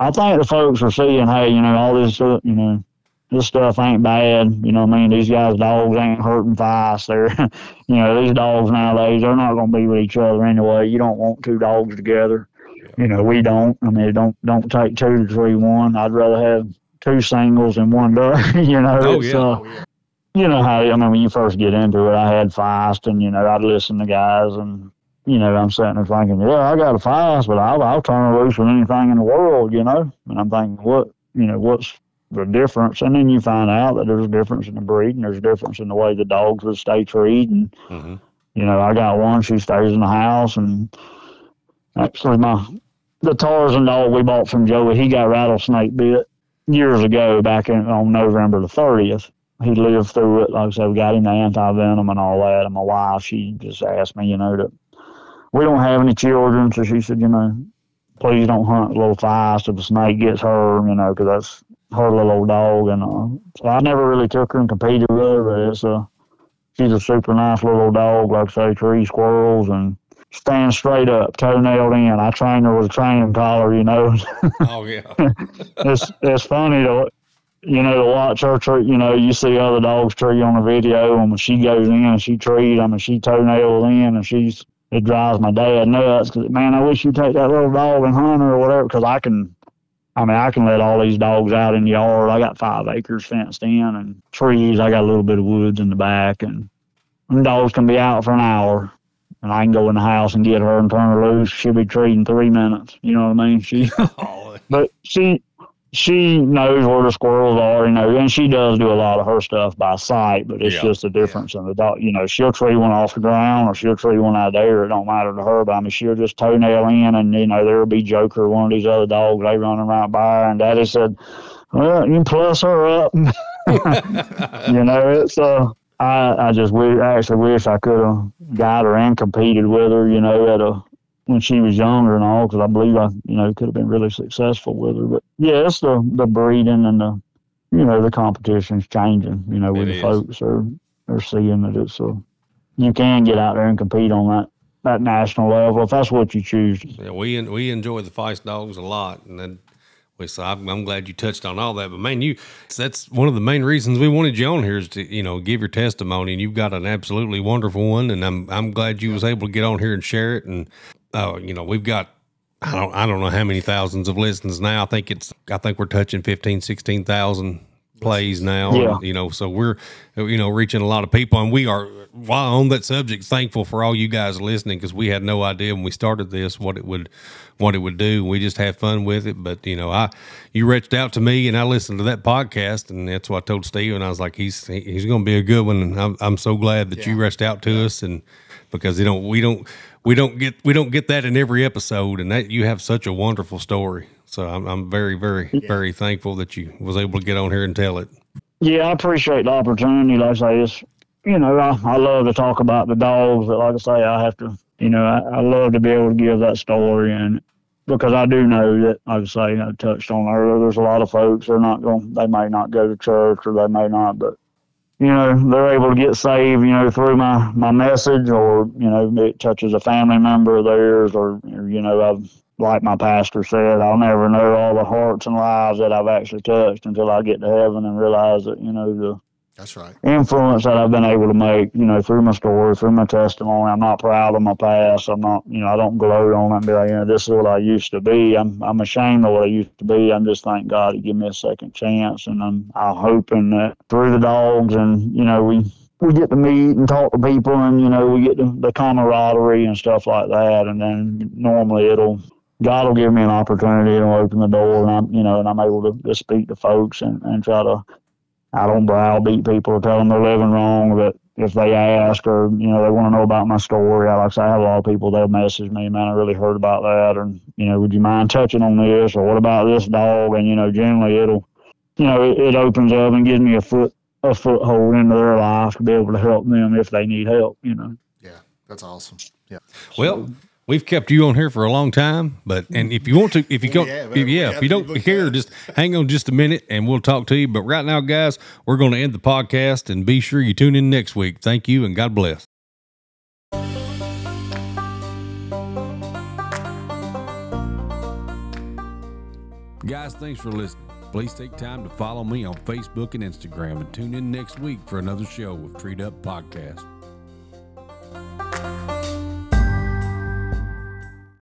I think the folks are seeing, hey, you know, all this, uh, you know. This stuff ain't bad, you know what I mean? These guys' dogs ain't hurting feist. They're, you know, these dogs nowadays, they're not going to be with each other anyway. You don't want two dogs together. Yeah. You know, we don't. I mean, don't don't take two to three one. I'd rather have two singles and one duck, you know. Oh, it's, yeah. Uh, oh, yeah. You know how, I mean, when you first get into it, I had feist, and, you know, I'd listen to guys, and, you know, I'm sitting there thinking, yeah, I got a feist, but I'll, I'll turn loose with anything in the world, you know. And I'm thinking, what, you know, what's the difference? And then you find out that there's a difference in the breed, and there's a difference in the way the dogs would stay treed. And mm-hmm. you know, I got one, she stays in the house, and actually my the Tarzan dog we bought from Joey, he got rattlesnake bit years ago, back in on November the thirtieth. He lived through it. Like I said, we got him the anti-venom and all that, and my wife, she just asked me, you know, that we don't have any children, so she said, you know, please don't hunt little feist if a snake gets her, you know, because that's her little old dog. And uh, so I never really took her and competed with her, but it's a, she's a super nice little old dog, like I say, three squirrels, and stand straight up, toenailed in. I trained her with a training collar, you know. Oh, yeah. it's, it's funny to, you know, to watch her treat. You know, you see other dogs treat on the video, and when she goes in and she treat, I mean, she toenailed in, and she's, it drives my dad nuts. Cause, man, I wish you'd take that little dog and hunt her or whatever, because I can, I mean, I can let all these dogs out in the yard. I got five acres fenced in and trees. I got a little bit of woods in the back, and them dogs can be out for an hour, and I can go in the house and get her and turn her loose. She'll be treating three minutes. You know what I mean? She, but she, she knows where the squirrels are, you know, and she does do a lot of her stuff by sight, but it's yeah, just a difference yeah. in the dog. You know, she'll tree one off the ground or she'll tree one out there. It don't matter to her, but I mean, she'll just toenail in, and, you know, there'll be Joker, one of these other dogs, they running right by her, and Daddy said, well, you can plus her up. You know, it's, uh, I, I just wish, I actually wish I could have got her and competed with her, you know, at a, when she was younger and all, because I believe I, you know, could have been really successful with her. But, yeah, it's the, the breeding and the, you know, the competition's changing, you know, with the folks are, are seeing that it's a, you can get out there and compete on that, that national level if that's what you choose. Yeah, we we enjoy the feist dogs a lot, and then we so I'm, I'm glad you touched on all that. But, man, you that's one of the main reasons we wanted you on here is to, you know, give your testimony, and you've got an absolutely wonderful one, and I'm I'm glad you was able to get on here and share it. And oh, you know, we've got, I don't, I don't know how many thousands of listens now. I think it's, I think we're touching fifteen, sixteen thousand plays now, yeah. You know, so we're, you know, reaching a lot of people, and we are, while on that subject, thankful for all you guys listening, because we had no idea when we started this what it would, what it would do. We just have fun with it. But, you know, I, you reached out to me, and I listened to that podcast, and that's what I told Steve, and I was like, he's, he, he's going to be a good one. And I'm, I'm so glad that yeah. you reached out to yeah. us, and because, you know, we don't, We don't get we don't get that in every episode, and that you have such a wonderful story. So I'm I'm very very yeah. very thankful that you was able to get on here and tell it. Yeah, I appreciate the opportunity. Like I say, it's, you know, I, I love to talk about the dogs, but like I say, I have to, you know, I, I love to be able to give that story, and because I do know that, like I say, I touched on earlier, there's a lot of folks they're not going, they may not go to church, or they may not, but, you know, they're able to get saved, you know, through my, my message, or, you know, it touches a family member of theirs, or, you know, I've, like my pastor said, I'll never know all the hearts and lives that I've actually touched until I get to heaven and realize that, you know, the that's right. influence that I've been able to make, you know, through my story, through my testimony. I'm not proud of my past. I'm not, you know, I don't gloat on it and be like, you know, this is what I used to be. I'm I'm ashamed of what I used to be. I'm just thank God He gave me a second chance, and I'm I'm hoping that through the dogs, and, you know, we we get to meet and talk to people, and, you know, we get to the camaraderie and stuff like that, and then normally it'll, God will give me an opportunity and open the door, and I'm, you know, and I'm able to, to speak to folks and, and try to, I don't browbeat people or tell them they're living wrong, but if they ask, or, you know, they want to know about my story, I like to say, I have a lot of people, they'll message me, man, I really heard about that, or, you know, would you mind touching on this, or what about this dog? And, you know, generally it'll, you know, it, it opens up and gives me a foot, a foothold into their life to be able to help them if they need help, you know? Yeah. That's awesome. Yeah. Well, so, we've kept you on here for a long time, but, and if you want to, if you go, yeah, if, yeah, if you don't care, just hang on just a minute and we'll talk to you. But right now, guys, we're going to end the podcast, and be sure you tune in next week. Thank you, and God bless. Guys, thanks for listening. Please take time to follow me on Facebook and Instagram, and tune in next week for another show of Treed Up Podcast.